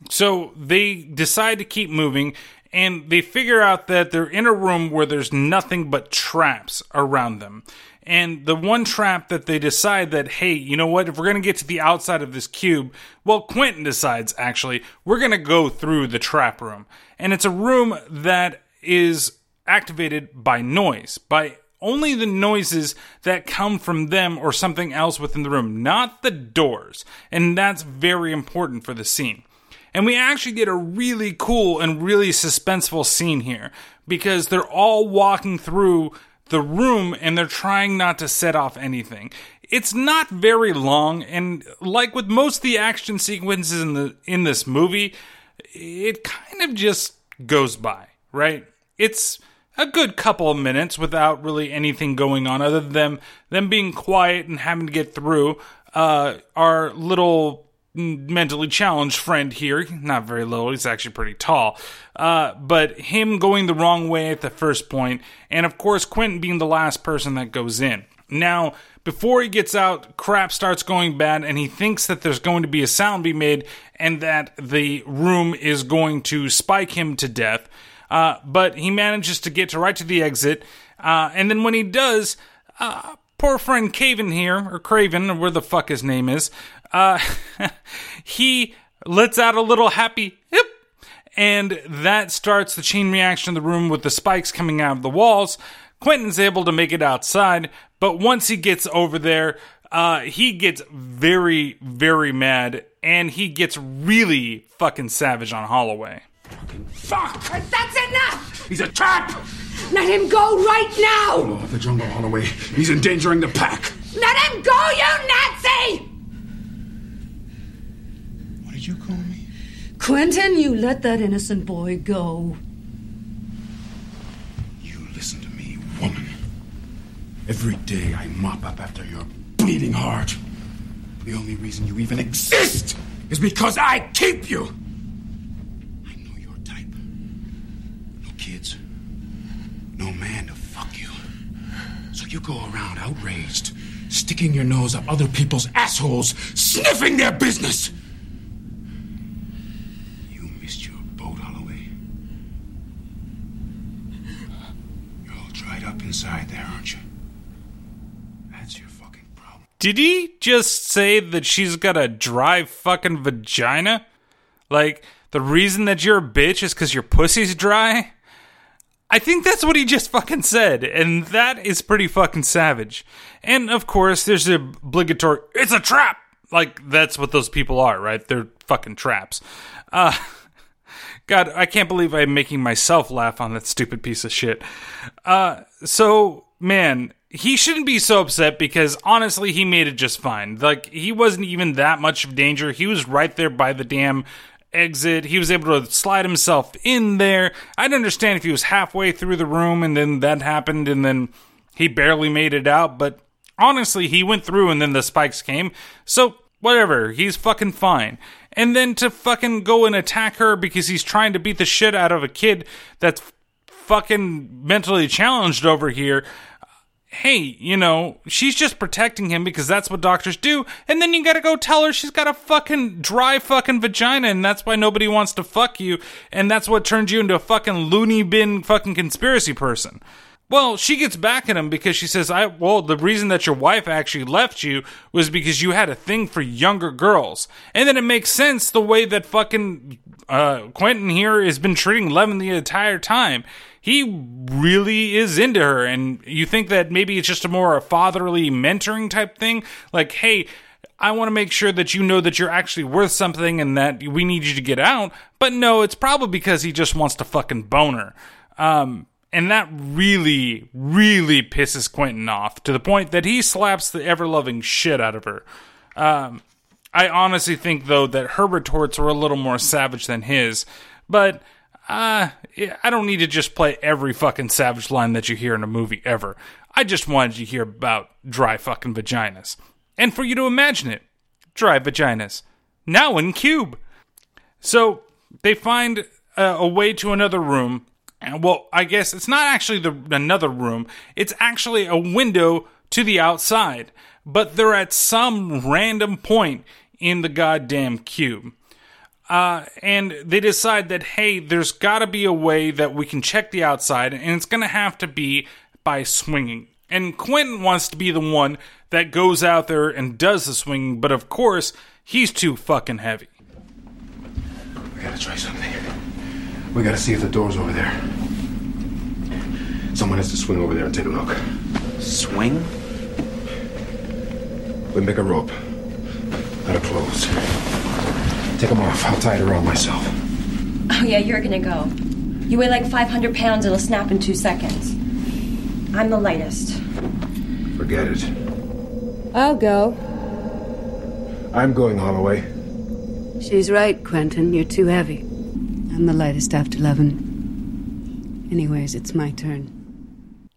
So they decide to keep moving, and they figure out that they're in a room where there's nothing but traps around them. And the one trap that they decide that, hey, you know what, if we're going to get to the outside of this cube, well, Quentin decides, actually, we're going to go through the trap room. And it's a room that is activated by noise, by only the noises that come from them or something else within the room, not the doors. And that's very important for the scene. And we actually get a really cool and really suspenseful scene here because they're all walking through the room and they're trying not to set off anything. It's not very long, and like with most of the action sequences in this movie, it kind of just goes by, right? It's a good couple of minutes without really anything going on other than them being quiet and having to get through our little mentally challenged friend here. Not very little, he's actually pretty tall. But him going the wrong way at the first point, and of course Quentin being the last person that goes in. Now, before he gets out, crap starts going bad, and he thinks that there's going to be a sound be made and that the room is going to spike him to death. But he manages to get to right to the exit, and then when he does, poor friend Craven here, or Craven, or where the fuck his name is, he lets out a little happy hip, and that starts the chain reaction of the room with the spikes coming out of the walls. Quentin's able to make it outside, but once he gets over there, he gets very, very mad, and he gets really fucking savage on Holloway. Fuck! That's enough! He's a trap! Let him go right now! Lord of the jungle, Holloway. He's endangering the pack. Let him go, you Nazi! What did you call me? Quentin, you let that innocent boy go. You listen to me, woman. Every day I mop up after your bleeding heart. The only reason you even exist is because I keep you! Kids, no man to fuck you. So you go around outraged, sticking your nose up other people's assholes, sniffing their business. You missed your boat, Holloway. You're all dried up inside there, aren't you? That's your fucking problem. Did he just say that she's got a dry fucking vagina? Like, the reason that you're a bitch is because your pussy's dry? I think that's what he just fucking said, and that is pretty fucking savage. And, of course, there's the obligatory, it's a trap! Like, that's what those people are, right? They're fucking traps. God, I can't believe I'm making myself laugh on that stupid piece of shit. So, man, he shouldn't be so upset because, honestly, he made it just fine. Like, he wasn't even that much of danger. He was right there by the damn exit. He was able to slide himself in there. I'd understand if he was halfway through the room and then that happened and then he barely made it out. But, honestly, he went through and then the spikes came. So, whatever. He's fucking fine. And then to fucking go and attack her because he's trying to beat the shit out of a kid that's fucking mentally challenged over here. Hey, you know, she's just protecting him because that's what doctors do. And then you gotta go tell her she's got a fucking dry fucking vagina and that's why nobody wants to fuck you. And that's what turns you into a fucking loony bin fucking conspiracy person. Well, she gets back at him because she says, well, the reason that your wife actually left you was because you had a thing for younger girls. And then it makes sense the way that fucking Quentin here has been treating Levin the entire time. He really is into her, and you think that maybe it's just a fatherly mentoring type thing. Like, hey, I want to make sure that you know that you're actually worth something and that we need you to get out. But no, it's probably because he just wants to fucking bone her. And that really, really pisses Quentin off to the point that he slaps the ever-loving shit out of her. I honestly think, though, that her retorts were a little more savage than his, but I don't need to just play every fucking savage line that you hear in a movie ever. I just wanted you to hear about dry fucking vaginas. And for you to imagine it. Dry vaginas. Now in Cube. So they find a way to another room. Well, I guess it's not actually another room. It's actually a window to the outside. But they're at some random point in the goddamn cube. And they decide that, hey, there's got to be a way that we can check the outside, and it's going to have to be by swinging. And Quentin wants to be the one that goes out there and does the swinging, but of course, he's too fucking heavy. We got to try something. We got to see if the door's over there. Someone has to swing over there and take a look. Swing? We make a rope out of clothes. Take them off. I'll tie it around myself. Oh, yeah, you're gonna go. You weigh like 500 pounds. It'll snap in 2 seconds. I'm the lightest. Forget it. I'll go. I'm going, Holloway. She's right, Quentin. You're too heavy. I'm the lightest after 11. Anyways, it's my turn.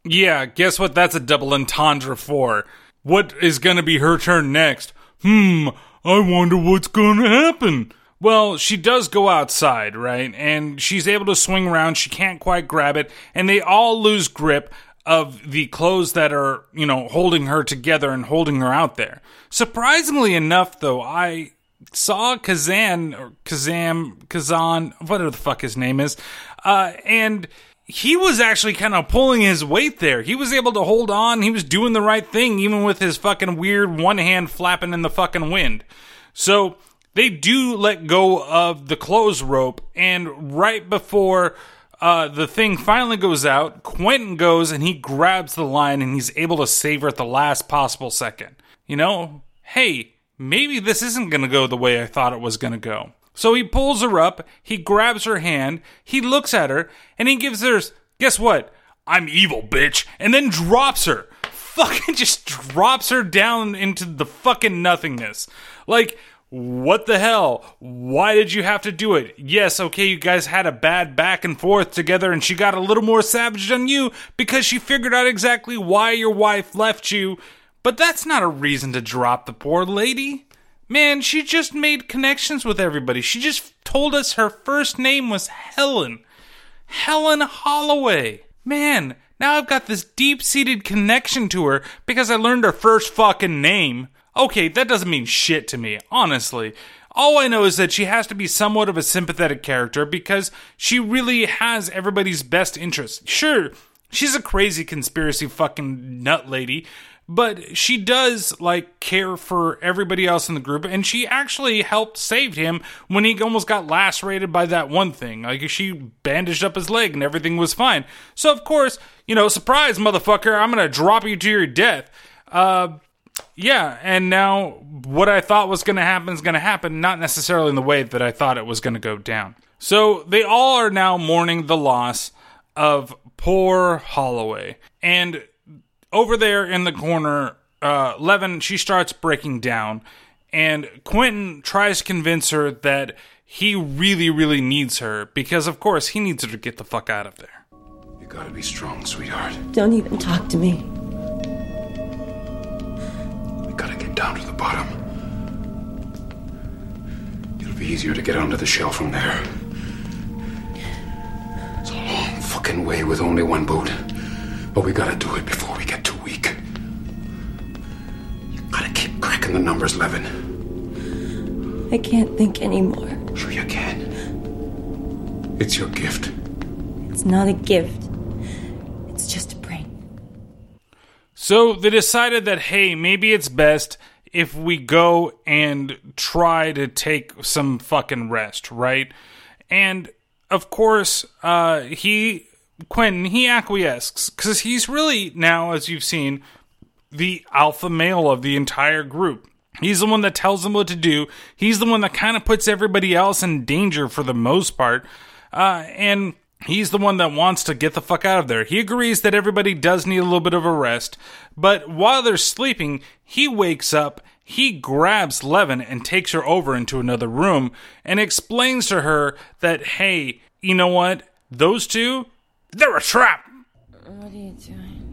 Yeah, guess what that's a double entendre for. What is gonna be her turn next? I wonder what's going to happen. Well, she does go outside, right? And she's able to swing around. She can't quite grab it. And they all lose grip of the clothes that are, you know, holding her together and holding her out there. Surprisingly enough, though, I saw Kazan, whatever the fuck his name is, and he was actually kind of pulling his weight there. He was able to hold on. He was doing the right thing, even with his fucking weird one hand flapping in the fucking wind. So they do let go of the clothes rope. And right before the thing finally goes out, Quentin goes and he grabs the line and he's able to save her at the last possible second. You know, hey, maybe this isn't going to go the way I thought it was going to go. So he pulls her up, he grabs her hand, he looks at her, and he gives her, guess what? I'm evil, bitch. And then drops her. Fucking just drops her down into the fucking nothingness. Like, what the hell? Why did you have to do it? Yes, okay, you guys had a bad back and forth together, and she got a little more savage than you because she figured out exactly why your wife left you. But that's not a reason to drop the poor lady. Man, she just made connections with everybody. She just told us her first name was Helen. Helen Holloway. Man, now I've got this deep-seated connection to her because I learned her first fucking name. Okay, that doesn't mean shit to me, honestly. All I know is that she has to be somewhat of a sympathetic character because she really has everybody's best interest. Sure, she's a crazy conspiracy fucking nut lady, but she does, like, care for everybody else in the group. And she actually helped save him when he almost got lacerated by that one thing. Like, she bandaged up his leg and everything was fine. So, of course, you know, surprise, motherfucker, I'm going to drop you to your death. Yeah, and now what I thought was going to happen is going to happen. Not necessarily in the way that I thought it was going to go down. So, they all are now mourning the loss of poor Holloway. And over there in the corner, Levin, she starts breaking down, and Quentin tries to convince her that he really, really needs her, because, of course, he needs her to get the fuck out of there. You gotta be strong, sweetheart. Don't even talk to me. We gotta get down to the bottom. It'll be easier to get onto the shell from there. It's a long fucking way with only one boat, but we gotta do it before we get too weak. You gotta keep cracking the numbers, Levin. I can't think anymore. Sure you can. It's your gift. It's not a gift. It's just a brain. So they decided that, hey, maybe it's best if we go and try to take some fucking rest, right? And, of course, Quentin acquiesces, because he's really now, as you've seen, the alpha male of the entire group. He's the one that tells them what to do. He's the one that kind of puts everybody else in danger for the most part. And he's the one that wants to get the fuck out of there. He agrees that everybody does need a little bit of a rest, but while they're sleeping, he wakes up, he grabs Levin and takes her over into another room and explains to her that, hey, you know what? Those two, they're a trap. What are you doing?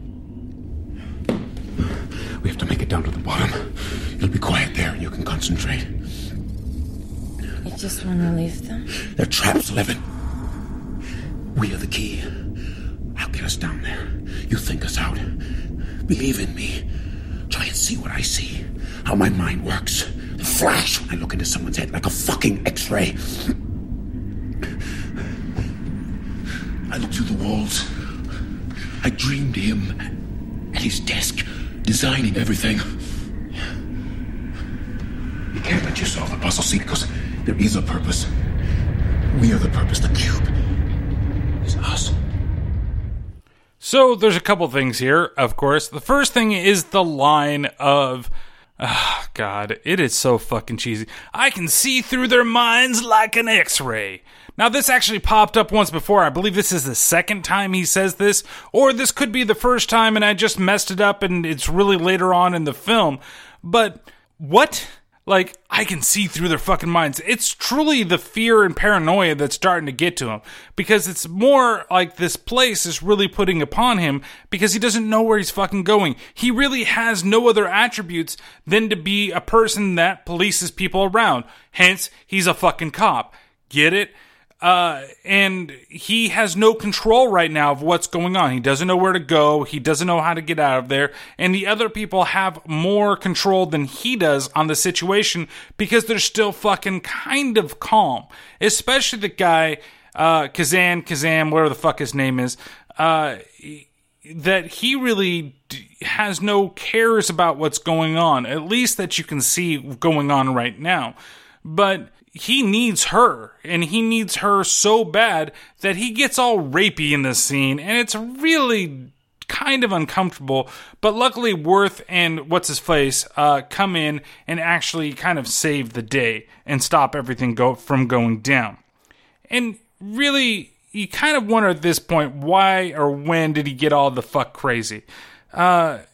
We have to make it down to the bottom. It'll be quiet there and you can concentrate. You just want to leave them? They're traps, Levin. We are the key. I'll get us down there. You think us out. Believe in me. Try and see what I see. How my mind works. The flash when I look into someone's head like a fucking X-ray. I look through the walls. I dreamed him at his desk, designing everything. You can't let yourself the puzzle seat, because there is a purpose. We are the purpose, the cube. Awesome. So there's a couple things here, of course. The first thing is the line of, oh God, it is so fucking cheesy. I can see through their minds like an X-ray. Now this actually popped up once before. I believe this is the second time he says this, or this could be the first time and I just messed it up and it's really later on in the film. But what? Like, I can see through their fucking minds. It's truly the fear and paranoia that's starting to get to him. Because it's more like this place is really putting upon him, because he doesn't know where he's fucking going. He really has no other attributes than to be a person that polices people around. Hence, he's a fucking cop. Get it? And he has no control right now of what's going on. He doesn't know where to go. He doesn't know how to get out of there. And the other people have more control than he does on the situation, because they're still fucking kind of calm. Especially the guy, Kazam, whatever the fuck his name is, that he really has no cares about what's going on. At least that you can see going on right now. But he needs her, and he needs her so bad that he gets all rapey in this scene, and it's really kind of uncomfortable, but luckily Worth and what's-his-face come in and actually kind of save the day and stop everything from going down. And really, you kind of wonder at this point, why or when did he get all the fuck crazy? Because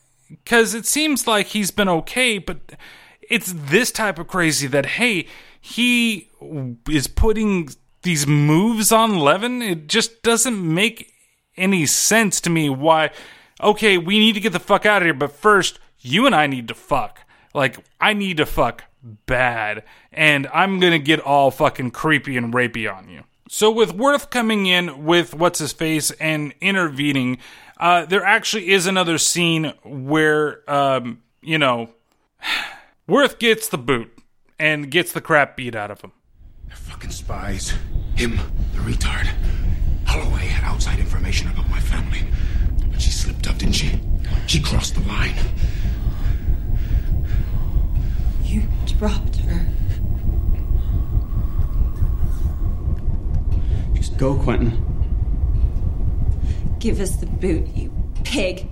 it seems like he's been okay, but it's this type of crazy that, hey, he is putting these moves on Levin. It just doesn't make any sense to me why, okay, we need to get the fuck out of here, but first, you and I need to fuck. Like, I need to fuck bad, and I'm going to get all fucking creepy and rapey on you. So with Worth coming in with what's-his-face and intervening, there actually is another scene where, Worth gets the boot. And gets the crap beat out of him. They're fucking spies. Him, the retard. Holloway had outside information about my family. But she slipped up, didn't she? She crossed the line. You dropped her. Just go, Quentin. Give us the boot, you pig.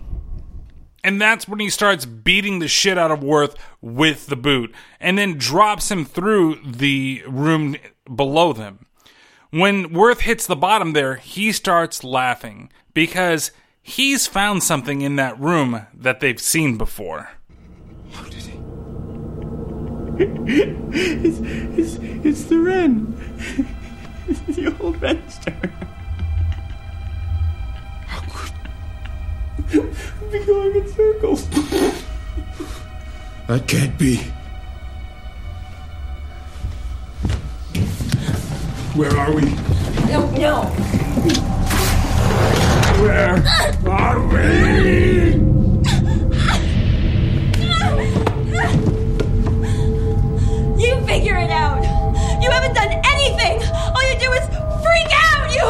And that's when he starts beating the shit out of Worth with the boot, and then drops him through the room below them. When Worth hits the bottom there, he starts laughing because he's found something in that room that they've seen before. How did he? It's the Wren. It's the old Wrenster. How could we be going in circles? That can't be. Where are we? No. Where are we? You figure it out. You haven't done anything. All you do is freak out, you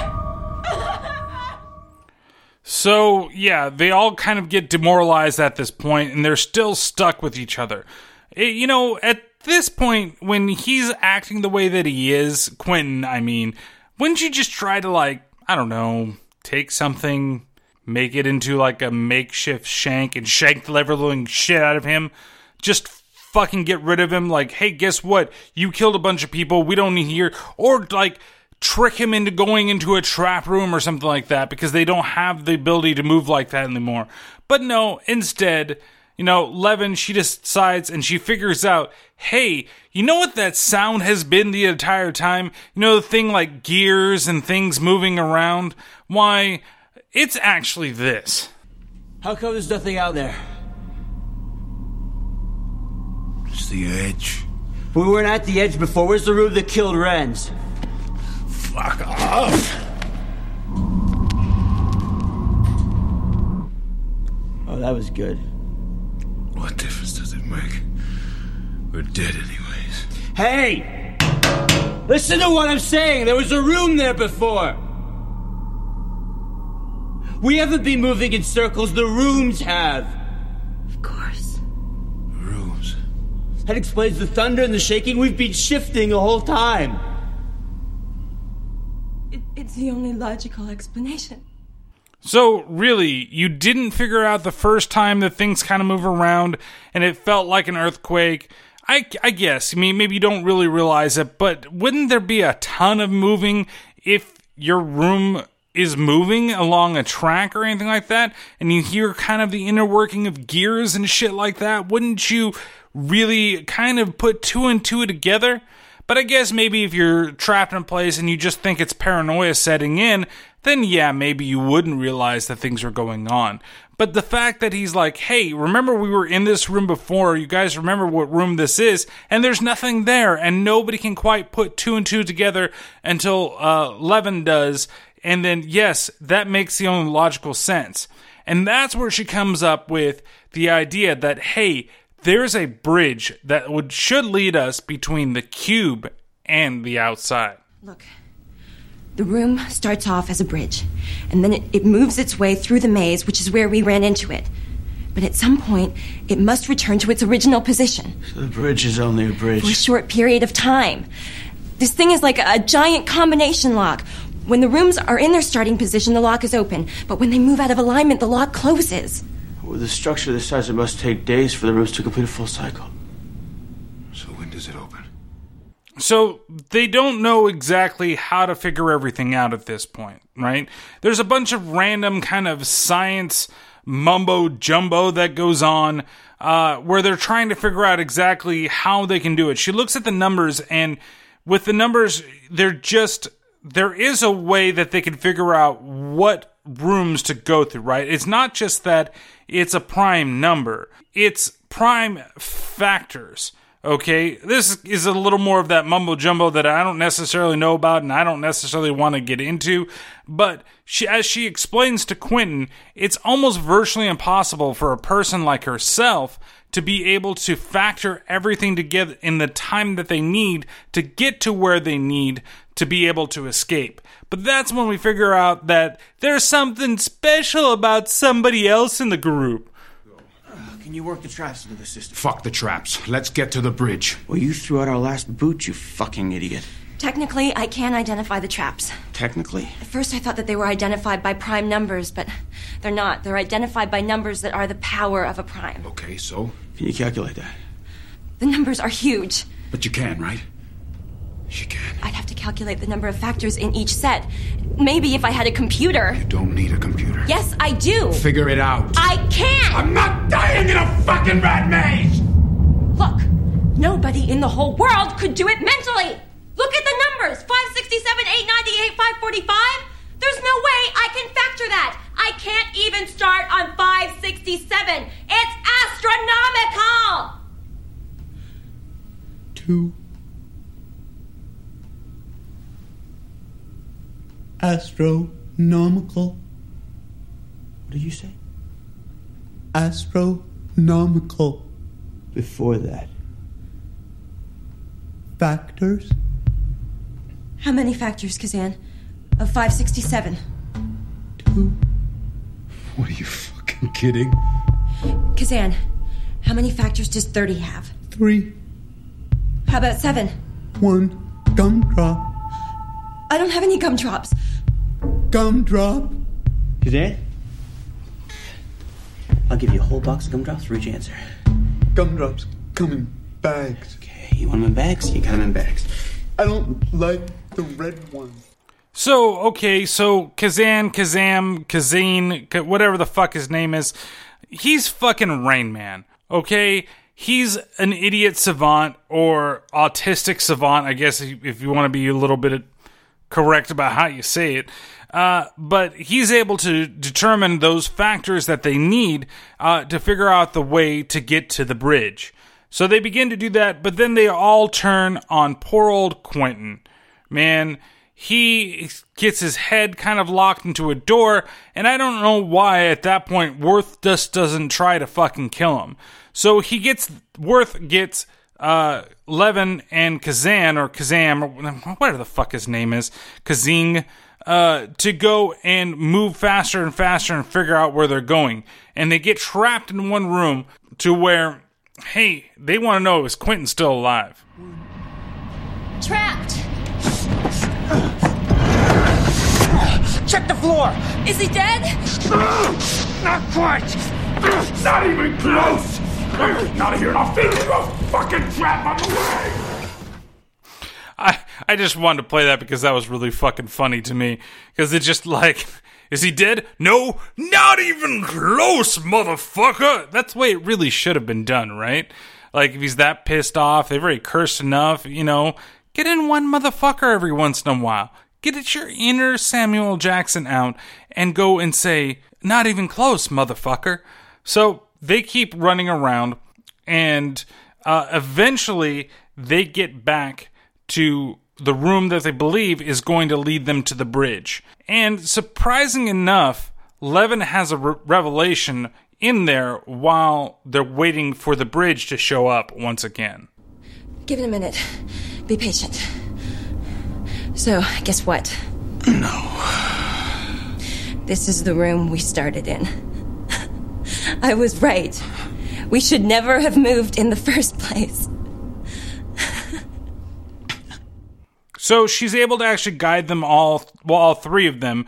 murderer! So, yeah, they all kind of get demoralized at this point, and they're still stuck with each other. At this point, when he's acting the way that he is, Quentin, wouldn't you just try to, take something, make it into, a makeshift shank and shank the ever-loving shit out of him? Just fucking get rid of him. Hey, guess what? You killed a bunch of people. We don't need here. Or, trick him into going into a trap room or something like that because they don't have the ability to move like that anymore. But no, instead... Levin, she decides and she figures out, hey, you know what that sound has been the entire time? The thing like gears and things moving around? Why, it's actually this. How come there's nothing out there? It's the edge. We weren't at the edge before. Where's the room that killed Renz? Fuck off. Oh, that was good. What difference does it make? We're dead anyways. Hey! Listen to what I'm saying! There was a room there before! We haven't been moving in circles, the rooms have! Of course. Rooms? That explains the thunder and the shaking. We've been shifting the whole time. It's the only logical explanation. So, really, you didn't figure out the first time that things kind of move around and it felt like an earthquake. I guess. Maybe you don't really realize it, but wouldn't there be a ton of moving if your room is moving along a track or anything like that? And you hear kind of the inner working of gears and shit like that? Wouldn't you really kind of put two and two together? But I guess maybe if you're trapped in a place and you just think it's paranoia setting in, then yeah, maybe you wouldn't realize that things are going on. But the fact that he's like, hey, remember we were in this room before, you guys remember what room this is, and there's nothing there, and nobody can quite put two and two together until Levin does, and then yes, that makes the only logical sense. And that's where she comes up with the idea that, hey, there's a bridge that should lead us between the cube and the outside. Look, the room starts off as a bridge, and then it moves its way through the maze, which is where we ran into it. But at some point, it must return to its original position. So the bridge is only a bridge. For a short period of time. This thing is like a giant combination lock. When the rooms are in their starting position, the lock is open. But when they move out of alignment, the lock closes. With a structure this size, it must take days for the rooms to complete a full cycle. So when does it open? So they don't know exactly how to figure everything out at this point, right? There's a bunch of random kind of science mumbo-jumbo that goes on where they're trying to figure out exactly how they can do it. She looks at the numbers, and with the numbers, there is a way that they can figure out what rooms to go through, right? It's not just that it's a prime number. It's prime factors, okay? This is a little more of that mumbo-jumbo that I don't necessarily know about and I don't necessarily want to get into, but as she explains to Quentin, it's almost virtually impossible for a person like herself to be able to factor everything together in the time that they need to get to where they need to be able to escape. But that's when we figure out that there's something special about somebody else in the group. Can you work the traps into the system? Fuck the traps. Let's get to the bridge. Well, you threw out our last boot, you fucking idiot. Technically, I can identify the traps. Technically? At first I thought that they were identified by prime numbers, but they're not. They're identified by numbers that are the power of a prime. Okay, so? Can you calculate that? The numbers are huge. But you can, right? She can. I'd have to calculate. calculate the number of factors in each set. Maybe if I had a computer. You don't need a computer. Yes, I do. Figure it out. I can't. I'm not dying in a fucking rat maze. Look, nobody in the whole world could do it mentally. Look at the numbers. 567, 898, 545. There's no way I can factor that. I can't even start on 567. It's astronomical. 2. Astronomical. What did you say? Astronomical. Before that. Factors? How many factors, Kazan? Of 567? 2. What, are you fucking kidding? Kazan, how many factors does 30 have? 3. How about 7? 1 gumdrop. I don't have any gumdrops. Gumdrop? Kazan? I'll give you a whole box of gumdrops for each answer. Gumdrops come in bags. Okay, you want them in bags? You got them in bags. I don't like the red ones. So, okay, so Kazan, Kazam, Kazine, whatever the fuck his name is, he's fucking Rain Man, okay? He's an idiot savant or autistic savant, I guess, if you want to be a little bit correct about how you say it. But he's able to determine those factors that they need to figure out the way to get to the bridge. So they begin to do that, but then they all turn on poor old Quentin. Man, he gets his head kind of locked into a door, and I don't know why at that point Worth just doesn't try to fucking kill him. So he gets, Worth gets Levin and Kazan, or Kazam, or whatever the fuck his name is, Kazing, to go and move faster and faster and figure out where they're going. And they get trapped in one room to where, hey, they want to know, is Quentin still alive? Trapped! Check the floor! Is he dead? Not quite! Not even close! Get out of here and I'll feed you a fucking trap on the way! I just wanted to play that because that was really fucking funny to me. Because it's just like, is he dead? No, not even close, motherfucker! That's the way it really should have been done, right? Like, if he's that pissed off, they've already cursed enough, you know. Get in one motherfucker every once in a while. Get at your inner Samuel Jackson out and go and say, not even close, motherfucker. So they keep running around, and eventually they get back to the room that they believe is going to lead them to the bridge. And surprising enough, Levin has a revelation in there while they're waiting for the bridge to show up once again. Give it a minute. Be patient. So, guess what? No. This is the room we started in. I was right. We should never have moved in the first place. So she's able to actually guide them all, well, all three of them,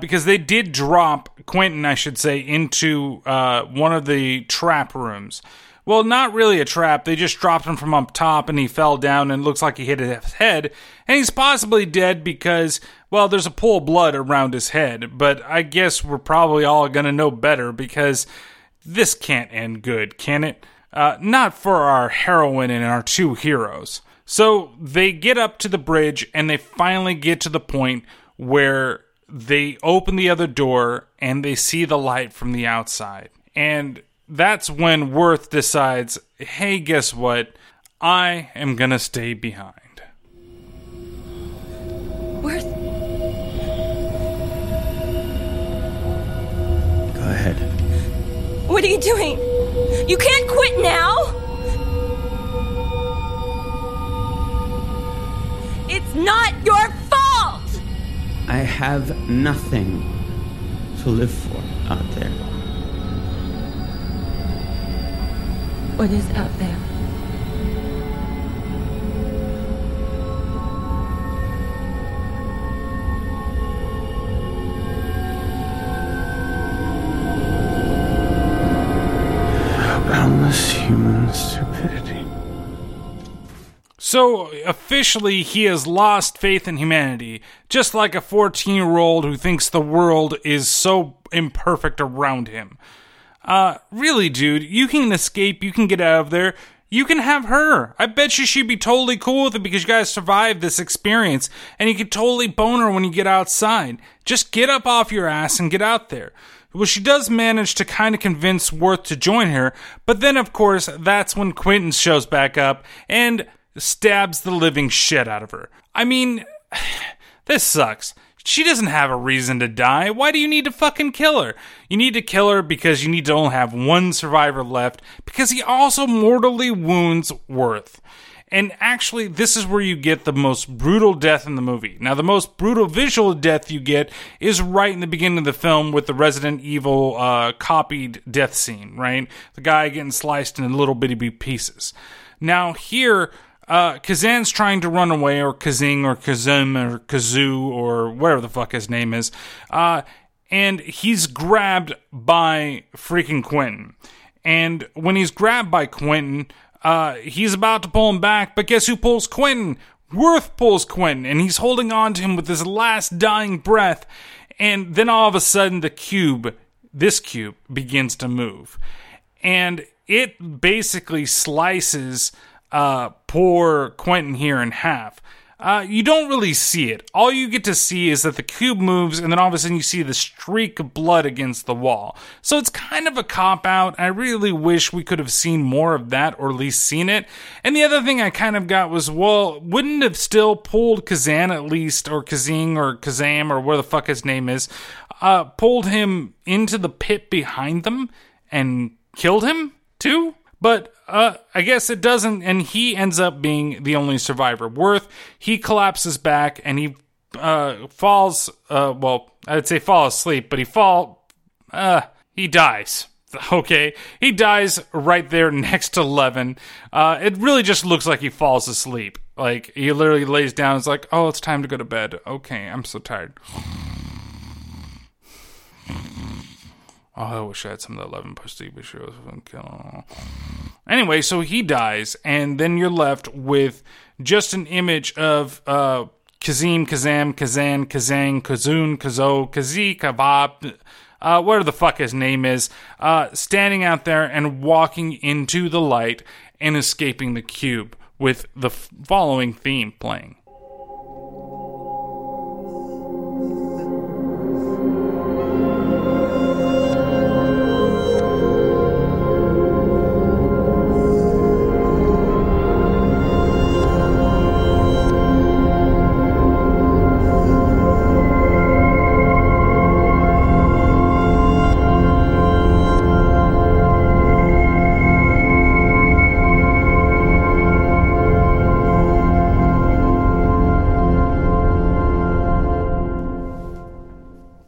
because they did drop Quentin, I should say, into one of the trap rooms. Well, not really a trap. They just dropped him from up top and he fell down and looks like he hit his head. And he's possibly dead because, well, there's a pool of blood around his head. But I guess we're probably all going to know better because this can't end good, can it? Not for our heroine and our two heroes. So they get up to the bridge and they finally get to the point where they open the other door and they see the light from the outside. And that's when Worth decides, hey, guess what? I am going to stay behind. Worth? Go ahead. What are you doing? You can't quit now! It's not your fault! I have nothing to live for out there. What is out there? Boundless human stupidity. So officially, he has lost faith in humanity, just like a 14-year-old who thinks the world is so imperfect around him. Really, dude, you can escape, you can get out of there, you can have her. I bet you she'd be totally cool with it because you guys survived this experience, and you could totally bone her when you get outside. Just get up off your ass and get out there. Well, she does manage to kind of convince Worth to join her, but then, of course, that's when Quentin shows back up and stabs the living shit out of her. I mean, this sucks. She doesn't have a reason to die. Why do you need to fucking kill her? You need to kill her because you need to only have one survivor left, because he also mortally wounds Worth. And actually, this is where you get the most brutal death in the movie. Now, the most brutal visual death you get is right in the beginning of the film with the Resident Evil copied death scene, right? The guy getting sliced into little bitty pieces. Now, here, Kazan's trying to run away, or Kazing, or Kazim, or Kazoo, or whatever the fuck his name is. And he's grabbed by freaking Quentin. And when he's grabbed by Quentin... he's about to pull him back, but guess who pulls Quentin? Worth pulls Quentin, and he's holding on to him with his last dying breath, and then all of a sudden the cube, this cube, begins to move. And it basically slices poor Quentin here in half. You don't really see it. All you get to see is that the cube moves, and then all of a sudden you see the streak of blood against the wall. So it's kind of a cop-out. I really wish we could have seen more of that, or at least seen it. And the other thing I kind of got was, well, wouldn't have still pulled Kazan at least, or Kazing, or Kazam, or where the fuck his name is, pulled him into the pit behind them and killed him, too? But I guess it doesn't, and he ends up being the only survivor. Worth, he collapses back, and he falls, well, I'd say fall asleep, but he dies. Okay, he dies right there next to Levin. It really just looks like he falls asleep. Like, he literally lays down, it's like, oh, it's time to go to bed. Okay, I'm so tired. Oh, I wish I had some of that 11 pussy, but she was fucking killing. Anyway, so he dies, and then you're left with just an image of Kazim, Kazam, Kazan, Kazang, Kazoon, Kazo, Kazi, Kabab, whatever the fuck his name is, standing out there and walking into the light and escaping the cube with the following theme playing.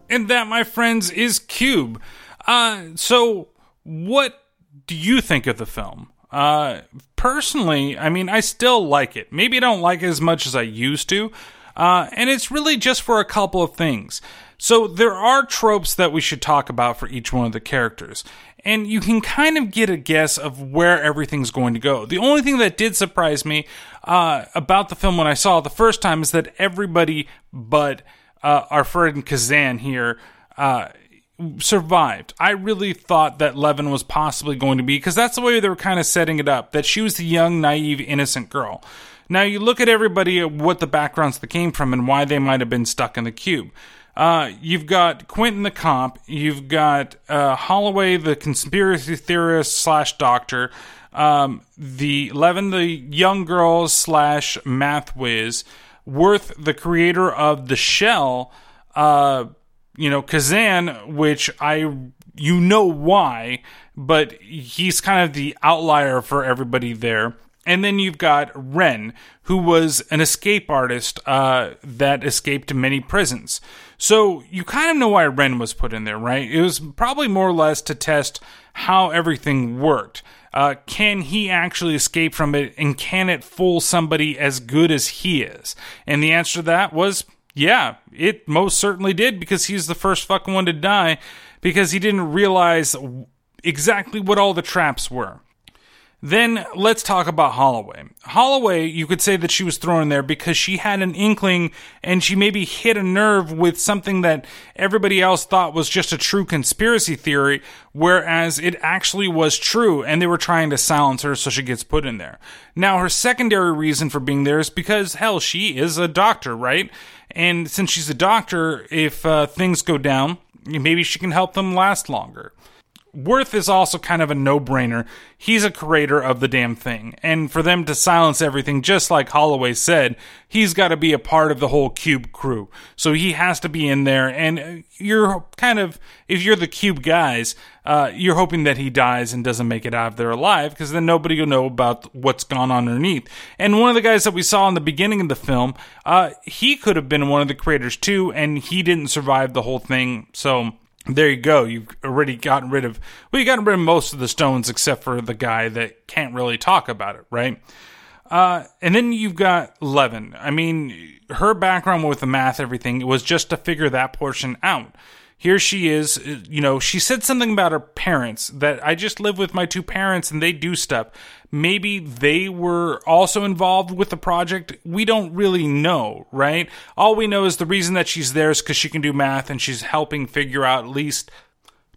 And that, my friends, is Cube. So what do you think of the film? Personally, I mean, I still like it. Maybe I don't like it as much as I used to. And it's really just for a couple of things. So there are tropes that we should talk about for each one of the characters. And you can kind of get a guess of where everything's going to go. The only thing that did surprise me about the film when I saw it the first time is that everybody but... our friend Kazan here survived. I really thought that Levin was possibly going to be, because that's the way they were kind of setting it up, that she was the young, naive, innocent girl. Now you look at everybody, at what the backgrounds they came from and why they might have been stuck in the cube. You've got Quentin the cop, you've got Holloway the conspiracy theorist / doctor, the Levin the young girl / math whiz, Worth, the creator of the shell, Kazan, which why, but he's kind of the outlier for everybody there. And then you've got Ren, who was an escape artist that escaped many prisons. So you kind of know why Ren was put in there, right? It was probably more or less to test how everything worked. Can he actually escape from it, and can it fool somebody as good as he is? And the answer to that was, yeah, it most certainly did, because he's the first fucking one to die, because he didn't realize exactly what all the traps were. Then let's talk about Holloway. Holloway, you could say that she was thrown there because she had an inkling and she maybe hit a nerve with something that everybody else thought was just a true conspiracy theory, whereas it actually was true, and they were trying to silence her, so she gets put in there. Now, her secondary reason for being there is because, hell, she is a doctor, right? And since she's a doctor, if things go down, maybe she can help them last longer. Worth is also kind of a no-brainer. He's a creator of the damn thing. And for them to silence everything, just like Holloway said, he's got to be a part of the whole Cube crew. So he has to be in there. And you're kind of, if you're the Cube guys, you're hoping that he dies and doesn't make it out of there alive, because then nobody will know about what's gone on underneath. And one of the guys that we saw in the beginning of the film, he could have been one of the creators too, and he didn't survive the whole thing, so... There you go. You've already gotten rid of... Well, you gotten rid of most of the stones except for the guy that can't really talk about it, right? And then you've got Levin. I mean, her background with the math, everything, it was just to figure that portion out. Here she is. You know, she said something about her parents, that I just live with my two parents and they do stuff. Maybe they were also involved with the project. We don't really know, right? All we know is the reason that she's there is because she can do math and she's helping figure out at least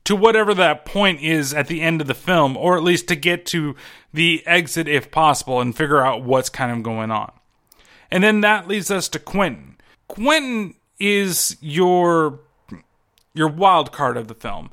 to whatever that point is at the end of the film, or at least to get to the exit if possible and figure out what's kind of going on. And then that leads us to Quentin. Quentin is your wild card of the film.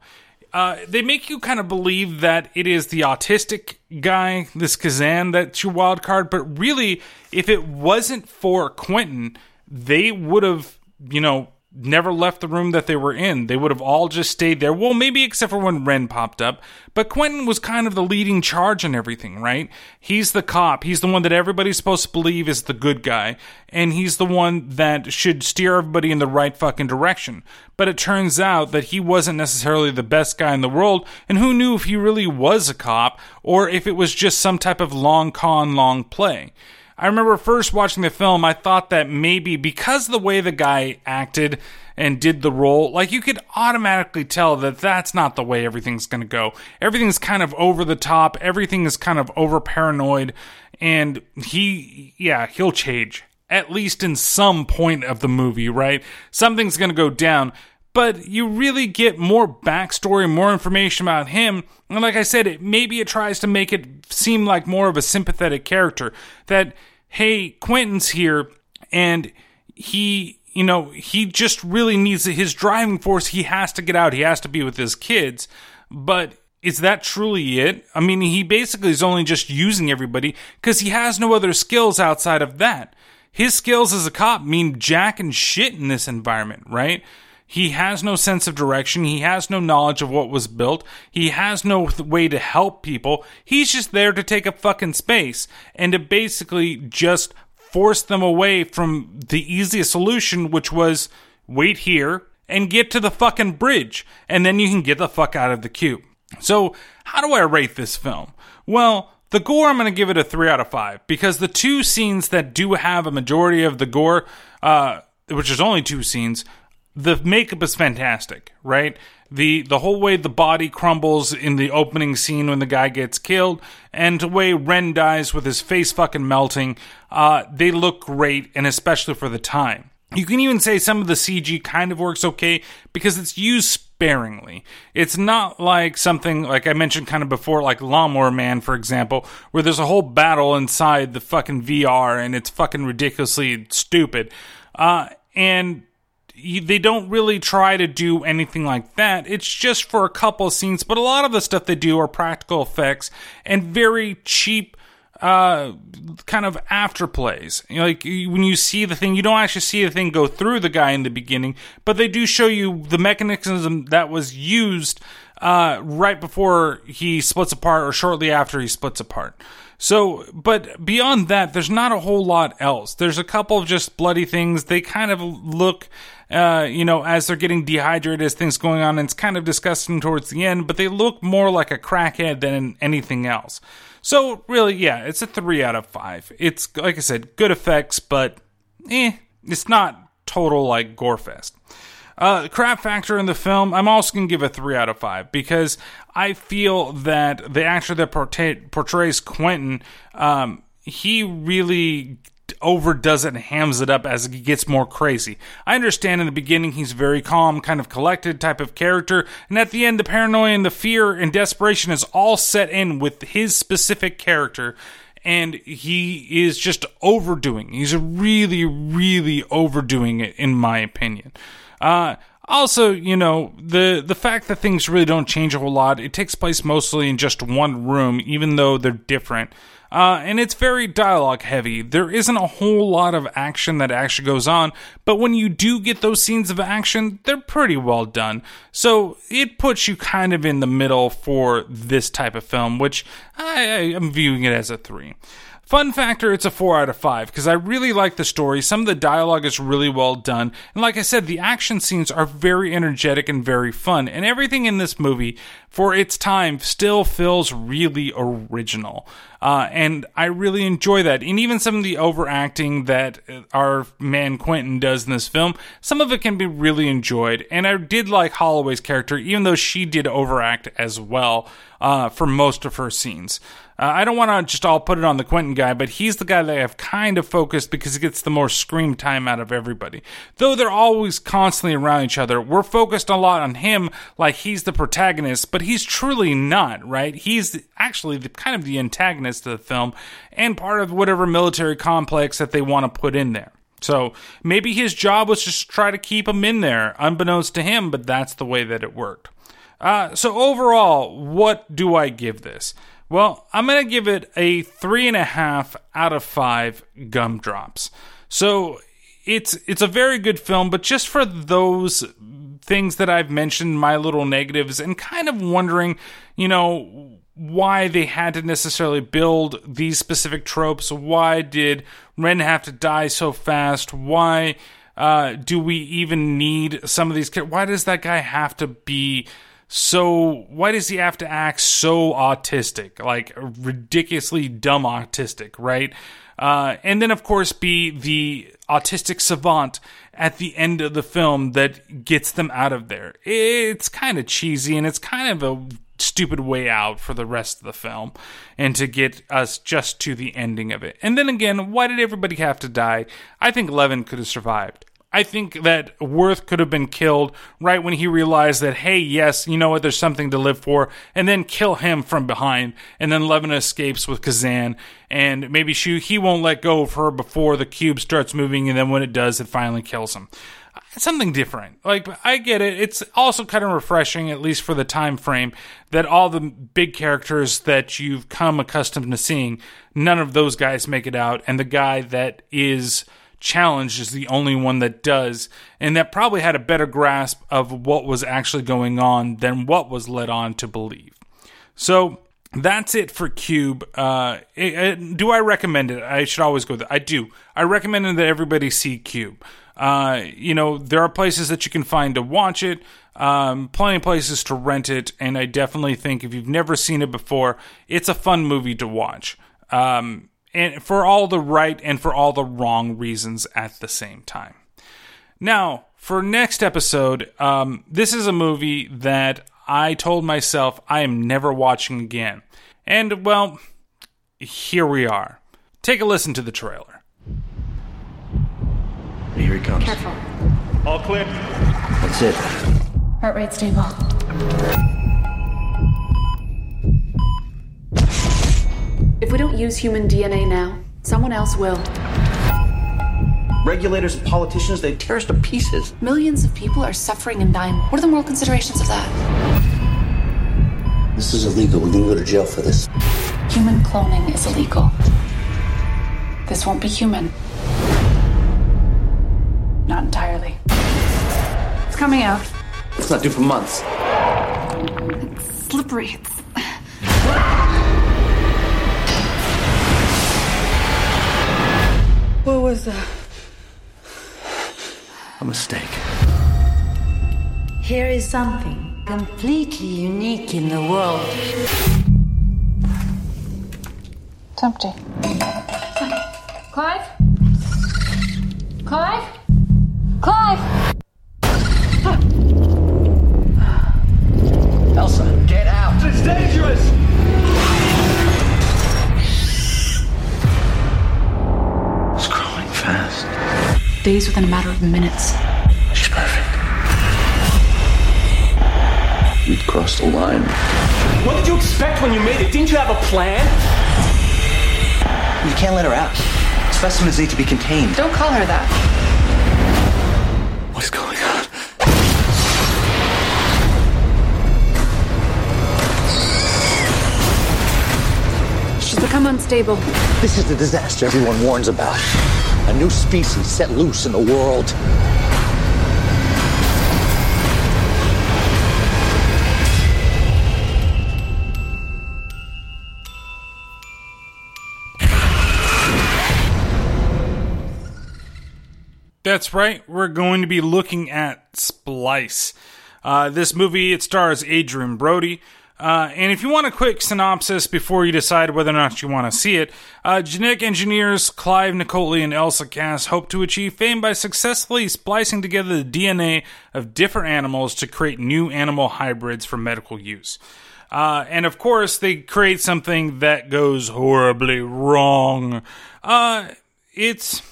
They make you kind of believe that it is the autistic guy, this Kazan, that's your wild card. But really, if it wasn't for Quentin, they would have, you know, never left the room that they were in. They would have all just stayed there. Well, maybe except for when Ren popped up. But Quentin was kind of the leading charge on everything, right? He's the cop. He's the one that everybody's supposed to believe is the good guy. And he's the one that should steer everybody in the right fucking direction. But it turns out that he wasn't necessarily the best guy in the world. And who knew if he really was a cop or if it was just some type of long con, long play. I remember first watching the film, I thought that maybe because of the way the guy acted and did the role, like you could automatically tell that that's not the way everything's going to go. Everything's kind of over the top. Everything is kind of over paranoid. And he'll change at least in some point of the movie, right? Something's going to go down. But you really get more backstory, more information about him. And like I said, maybe it tries to make it seem like more of a sympathetic character. That, hey, Quentin's here, and he just really needs his driving force. He has to get out. He has to be with his kids. But is that truly it? I mean, he basically is only just using everybody because he has no other skills outside of that. His skills as a cop mean jack and shit in this environment, right? He has no sense of direction. He has no knowledge of what was built. He has no way to help people. He's just there to take up fucking space and to basically just force them away from the easiest solution, which was wait here and get to the fucking bridge. And then you can get the fuck out of the cube. So how do I rate this film? Well, the gore, I'm going to give it a 3 out of 5 because the two scenes that do have a majority of the gore, which is only two scenes, the makeup is fantastic, right? The whole way the body crumbles in the opening scene when the guy gets killed, and the way Ren dies with his face fucking melting, they look great, and especially for the time. You can even say some of the CG kind of works okay, because it's used sparingly. It's not like something, like I mentioned kind of before, like Lawnmower Man, for example, where there's a whole battle inside the fucking VR, and it's fucking ridiculously stupid. And they don't really try to do anything like that. It's just for a couple of scenes, but a lot of the stuff they do are practical effects and very cheap kind of afterplays. You know, like when you see the thing, you don't actually see the thing go through the guy in the beginning, but they do show you the mechanism that was used right before he splits apart or shortly after he splits apart. So, but beyond that, there's not a whole lot else. There's a couple of just bloody things. They kind of look, as they're getting dehydrated, as things going on, and it's kind of disgusting towards the end, but they look more like a crackhead than anything else. So really, yeah, it's a 3 out of 5. It's, like I said, good effects, but it's not total like gore fest. Crap factor in the film, I'm also going to give a 3 out of 5 because I feel that the actor that portrays Quentin, he really overdoes it and hams it up as it gets more crazy. I understand in the beginning he's very calm, kind of collected type of character, and at the end the paranoia and the fear and desperation is all set in with his specific character, and he is just overdoing. He's really, really overdoing it, in my opinion. Also, you know, the fact that things really don't change a whole lot. It takes place mostly in just one room, even though they're different. And it's very dialogue heavy. There isn't a whole lot of action that actually goes on, but when you do get those scenes of action, they're pretty well done. So it puts you kind of in the middle for this type of film, which I'm viewing it as a 3. Fun factor, it's a 4 out of 5, because I really like the story. Some of the dialogue is really well done. And like I said, the action scenes are very energetic and very fun. And everything in this movie, for its time, still feels really original. And I really enjoy that. And even some of the overacting that our man Quentin does in this film, some of it can be really enjoyed. And I did like Holloway's character, even though she did overact as well for most of her scenes. I don't want to just all put it on the Quentin guy, but he's the guy that I've kind of focused because he gets the more scream time out of everybody. Though they're always constantly around each other, we're focused a lot on him like he's the protagonist, but he's truly not, right? He's actually the antagonist of the film and part of whatever military complex that they want to put in there. So maybe his job was just to try to keep him in there, unbeknownst to him, but that's the way that it worked. So overall, what do I give this? Well, I'm going to give it a 3.5 out of 5 gumdrops. So it's a very good film, but just for those things that I've mentioned, my little negatives, and kind of wondering, you know, why they had to necessarily build these specific tropes. Why did Ren have to die so fast? Why do we even need some of these? Why does that guy have to be... So why does he have to act so autistic, like ridiculously dumb autistic, right? And then, of course, be the autistic savant at the end of the film that gets them out of there. It's kind of cheesy, and it's kind of a stupid way out for the rest of the film and to get us just to the ending of it. And then again, why did everybody have to die? I think Levin could have survived. I think that Worth could have been killed right when he realized that, hey, yes, you know what, there's something to live for, and then kill him from behind, and then Levin escapes with Kazan, and maybe he won't let go of her before the cube starts moving, and then when it does, it finally kills him. Something different. Like, I get it. It's also kind of refreshing, at least for the time frame, that all the big characters that you've come accustomed to seeing, none of those guys make it out, and the guy that is... challenged is the only one that does, and that probably had a better grasp of what was actually going on than what was led on to believe. So that's it for Cube. Do I recommend it? I should always go there. I do. I recommend that everybody see Cube. You know, there are places that you can find to watch it, plenty of places to rent it, and I definitely think if you've never seen it before, it's a fun movie to watch. And for all the right and for all the wrong reasons at the same time. Now, for next episode, this is a movie that I told myself I am never watching again. And, well, here we are. Take a listen to the trailer. Here he comes. Careful. All clear. That's it. Heart rate stable. If we don't use human DNA now, someone else will. Regulators and politicians, they tear us to pieces. Millions of people are suffering and dying. What are the moral considerations of that? This is illegal. We're going to go to jail for this. Human cloning is illegal. This won't be human. Not entirely. It's coming out. It's not due for months. It's slippery. What was that? A mistake. Here is something completely unique in the world. It's empty. Okay. Clive? Clive? Clive! days within a matter of minutes. She's perfect. We'd crossed the line. What did you expect when you made it? Didn't you have a plan? You can't let her out. Specimens need to be contained. Don't call her that. What's going on? She's become unstable. This is the disaster everyone warns about. A new species set loose in the world. That's right, we're going to be looking at Splice. This movie, it stars Adrian Brody. And if you want a quick synopsis before you decide whether or not you want to see it, genetic engineers Clive Nicoli and Elsa Cass hope to achieve fame by successfully splicing together the DNA of different animals to create new animal hybrids for medical use. And of course, they create something that goes horribly wrong. It's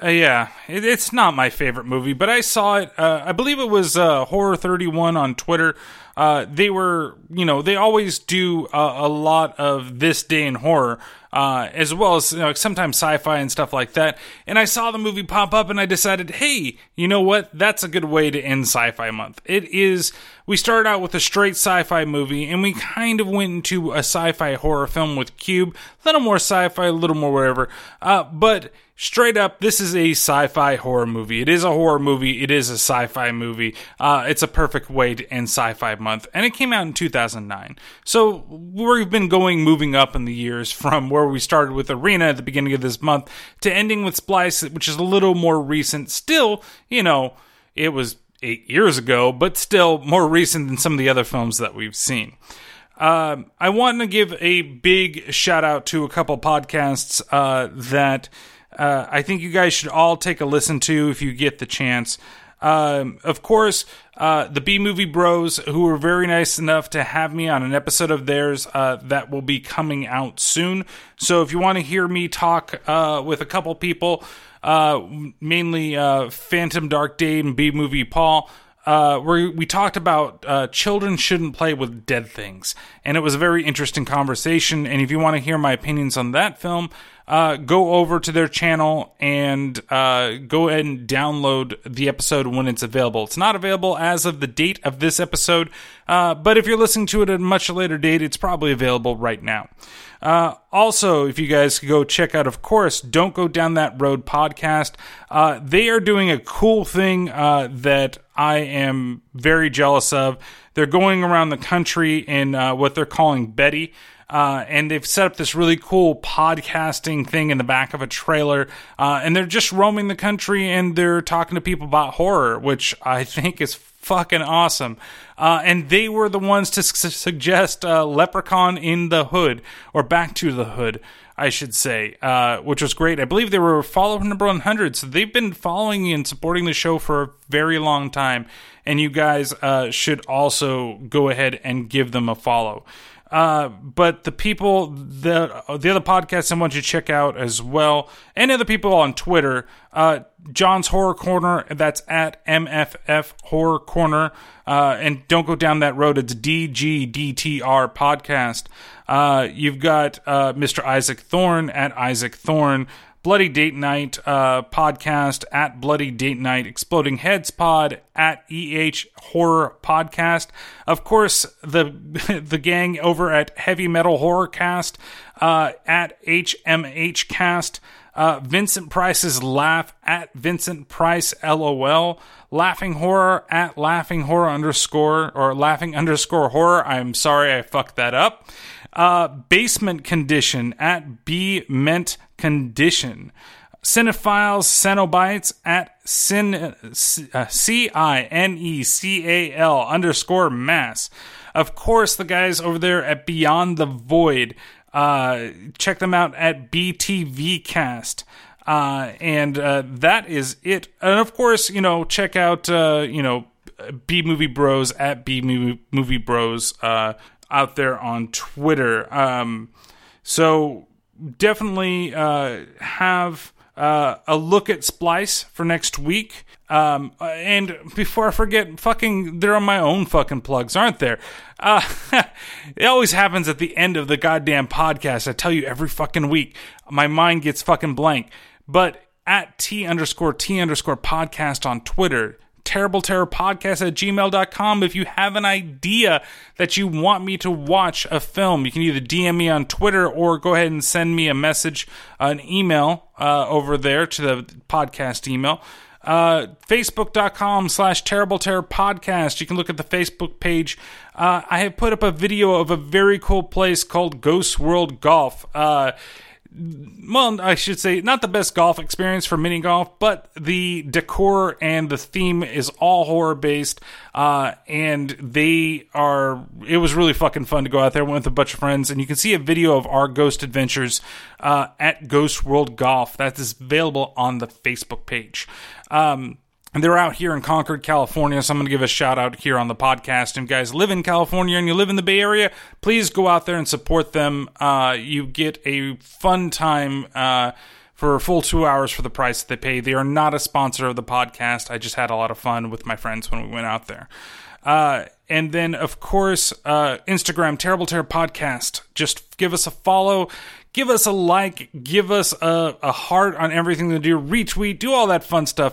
not my favorite movie, but I saw it. I believe it was Horror 31 on Twitter. They always do a lot of this day in horror, as well as sometimes sci-fi and stuff like that. And I saw the movie pop up, and I decided, hey, you know what? That's a good way to end Sci-Fi Month. It is. We started out with a straight sci-fi movie, and we kind of went into a sci-fi horror film with Cube. A little more sci-fi, a little more whatever. But straight up, this is a sci-fi horror movie. It is a horror movie. It is a sci-fi movie. It's a perfect way to end Sci-Fi Month. And it came out in 2009. So we've been moving up in the years from where we started with Arena at the beginning of this month to ending with Splice, which is a little more recent. Still, it was 8 years ago, but still more recent than some of the other films that we've seen. I want to give a big shout out to a couple podcasts that I think you guys should all take a listen to if you get the chance. Of course, the B-Movie Bros, who were very nice enough to have me on an episode of theirs that will be coming out soon. So if you want to hear me talk with a couple people, mainly Phantom Dark Day and B-Movie Paul, where we talked about children shouldn't play with dead things. And it was a very interesting conversation. And if you want to hear my opinions on that film, go over to their channel and go ahead and download the episode when it's available. It's not available as of the date of this episode, but if you're listening to it at a much later date, it's probably available right now. Also, if you guys could go check out, of course, Don't Go Down That Road podcast. They are doing a cool thing that I am very jealous of. They're going around the country in what they're calling Betty. And they've set up this really cool podcasting thing in the back of a trailer. And they're just roaming the country and they're talking to people about horror, which I think is fucking awesome. And they were the ones to suggest Leprechaun in the Hood, or Back to the Hood, I should say, which was great. I believe they were follower number 100, so they've been following and supporting the show for a very long time. And you guys should also go ahead and give them a follow. But the people, the other podcasts I want you to check out as well, and other people on Twitter, John's Horror Corner, that's at MFF Horror Corner, and Don't Go Down That Road, it's DGDTR Podcast. You've got Mr. Isaac Thorne at Isaac Thorne, Bloody Date Night Podcast at Bloody Date Night, Exploding Heads Pod at EH Horror Podcast. Of course, the gang over at Heavy Metal Horror Cast at HMH Cast. Vincent Price's Laugh at Vincent Price LOL, Laughing Horror at Laughing Horror _ or Laughing _ Horror. I'm sorry I fucked that up. Basement Condition at B-Ment Condition. Cinephiles Cenobites at CINECAL _ Mass. Of course, the guys over there at Beyond the Void. Check them out at BTVcast. And that is it. And of course, check out, B-Movie Bros at B-Movie Bros, out there on Twitter. So definitely have a look at Splice for next week. And before I forget, they're on my own fucking plugs, aren't there? It always happens at the end of the goddamn podcast. I tell you every fucking week, my mind gets fucking blank. But at T_T_ podcast on Twitter, TerribleTerrorPodcast@gmail.com. If you have an idea that you want me to watch a film, you can either DM me on Twitter or go ahead and send me a message, an email over there to the podcast email. Facebook.com/Terrible Terror Podcast. You can look at the Facebook page. I have put up a video of a very cool place called Ghost World Golf. Well, I should say, not the best golf experience for mini golf, but the decor and the theme is all horror based. And it was really fucking fun to go out there. I went with a bunch of friends, and you can see a video of our ghost adventures at Ghost World Golf. That is available on the Facebook page. And they're out here in Concord, California, so I'm going to give a shout-out here on the podcast. And if you guys live in California and you live in the Bay Area, please go out there and support them. You get a fun time for a full 2 hours for the price that they pay. They are not a sponsor of the podcast. I just had a lot of fun with my friends when we went out there. And then, of course, Instagram, Terrible Terror Podcast. Just give us a follow. Give us a like, give us a heart on everything they do, retweet, do all that fun stuff.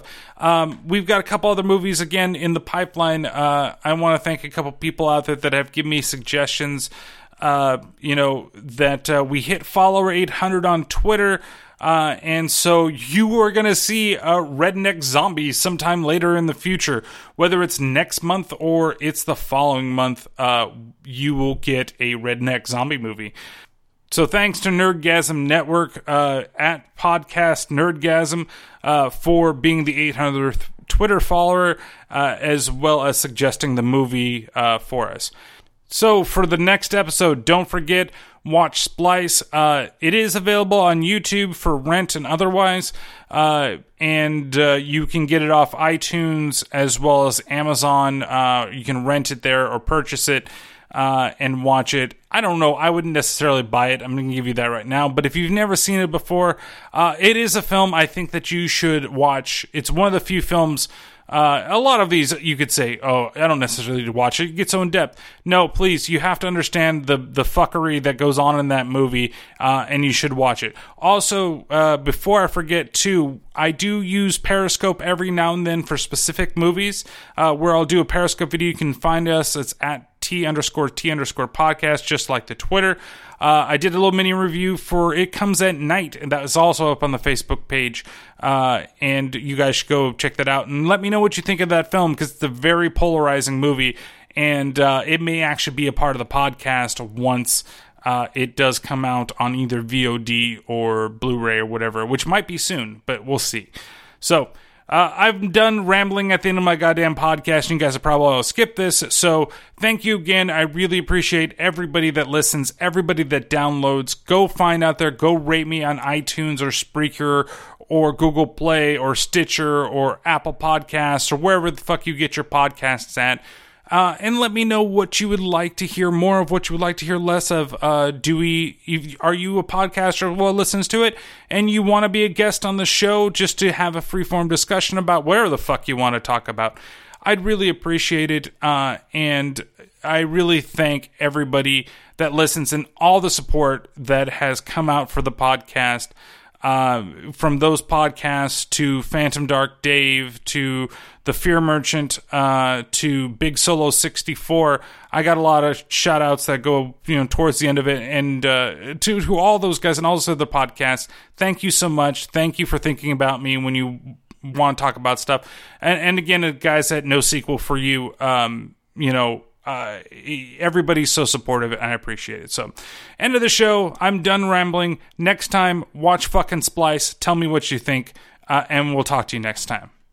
We've got a couple other movies, again, in the pipeline. I want to thank a couple people out there that have given me suggestions, that we hit follower 800 on Twitter. And so you are going to see a redneck zombie sometime later in the future, whether it's next month or it's the following month, you will get a redneck zombie movie. So thanks to Nerdgasm Network at Podcast Nerdgasm for being the 800th Twitter follower, as well as suggesting the movie for us. So for the next episode, don't forget, watch Splice. It is available on YouTube for rent and otherwise, and you can get it off iTunes as well as Amazon. You can rent it there or purchase it. And watch it. I don't know. I wouldn't necessarily buy it. I'm going to give you that right now. But if you've never seen it before, it is a film I think that you should watch. It's one of the few films. A lot of these you could say, oh, I don't necessarily need to watch it. It gets so in depth. No, please. You have to understand the fuckery that goes on in that movie, and you should watch it. Also, before I forget, too, I do use Periscope every now and then for specific movies where I'll do a Periscope video. You can find us. It's at T_T_podcast, just like the Twitter. I did a little mini review for It Comes at Night, and that was also up on the Facebook page. And you guys should go check that out and let me know what you think of that film, because it's a very polarizing movie, and it may actually be a part of the podcast once it does come out on either VOD or Blu-ray or whatever, which might be soon, but we'll see. So I'm done rambling at the end of my goddamn podcast. You guys will probably all skip this. So thank you again. I really appreciate everybody that listens, everybody that downloads. Go find out there. Go rate me on iTunes or Spreaker or Google Play or Stitcher or Apple Podcasts or wherever the fuck you get your podcasts at. And let me know what you would like to hear more of, what you would like to hear less of. Are you a podcaster who listens to it and you want to be a guest on the show just to have a free-form discussion about whatever the fuck you want to talk about? I'd really appreciate it, and I really thank everybody that listens and all the support that has come out for the podcast. From those podcasts to Phantom Dark Dave to The Fear Merchant to Big Solo 64, I got a lot of shout outs that go towards the end of it, and to all those guys and all those other podcasts. Thank you so much. Thank you for thinking about me when you want to talk about stuff. And again, guys at No Sequel for you, everybody's so supportive and I appreciate it. So end of the show. I'm done rambling. Next time, watch fucking Splice. Tell me what you think, and we'll talk to you next time.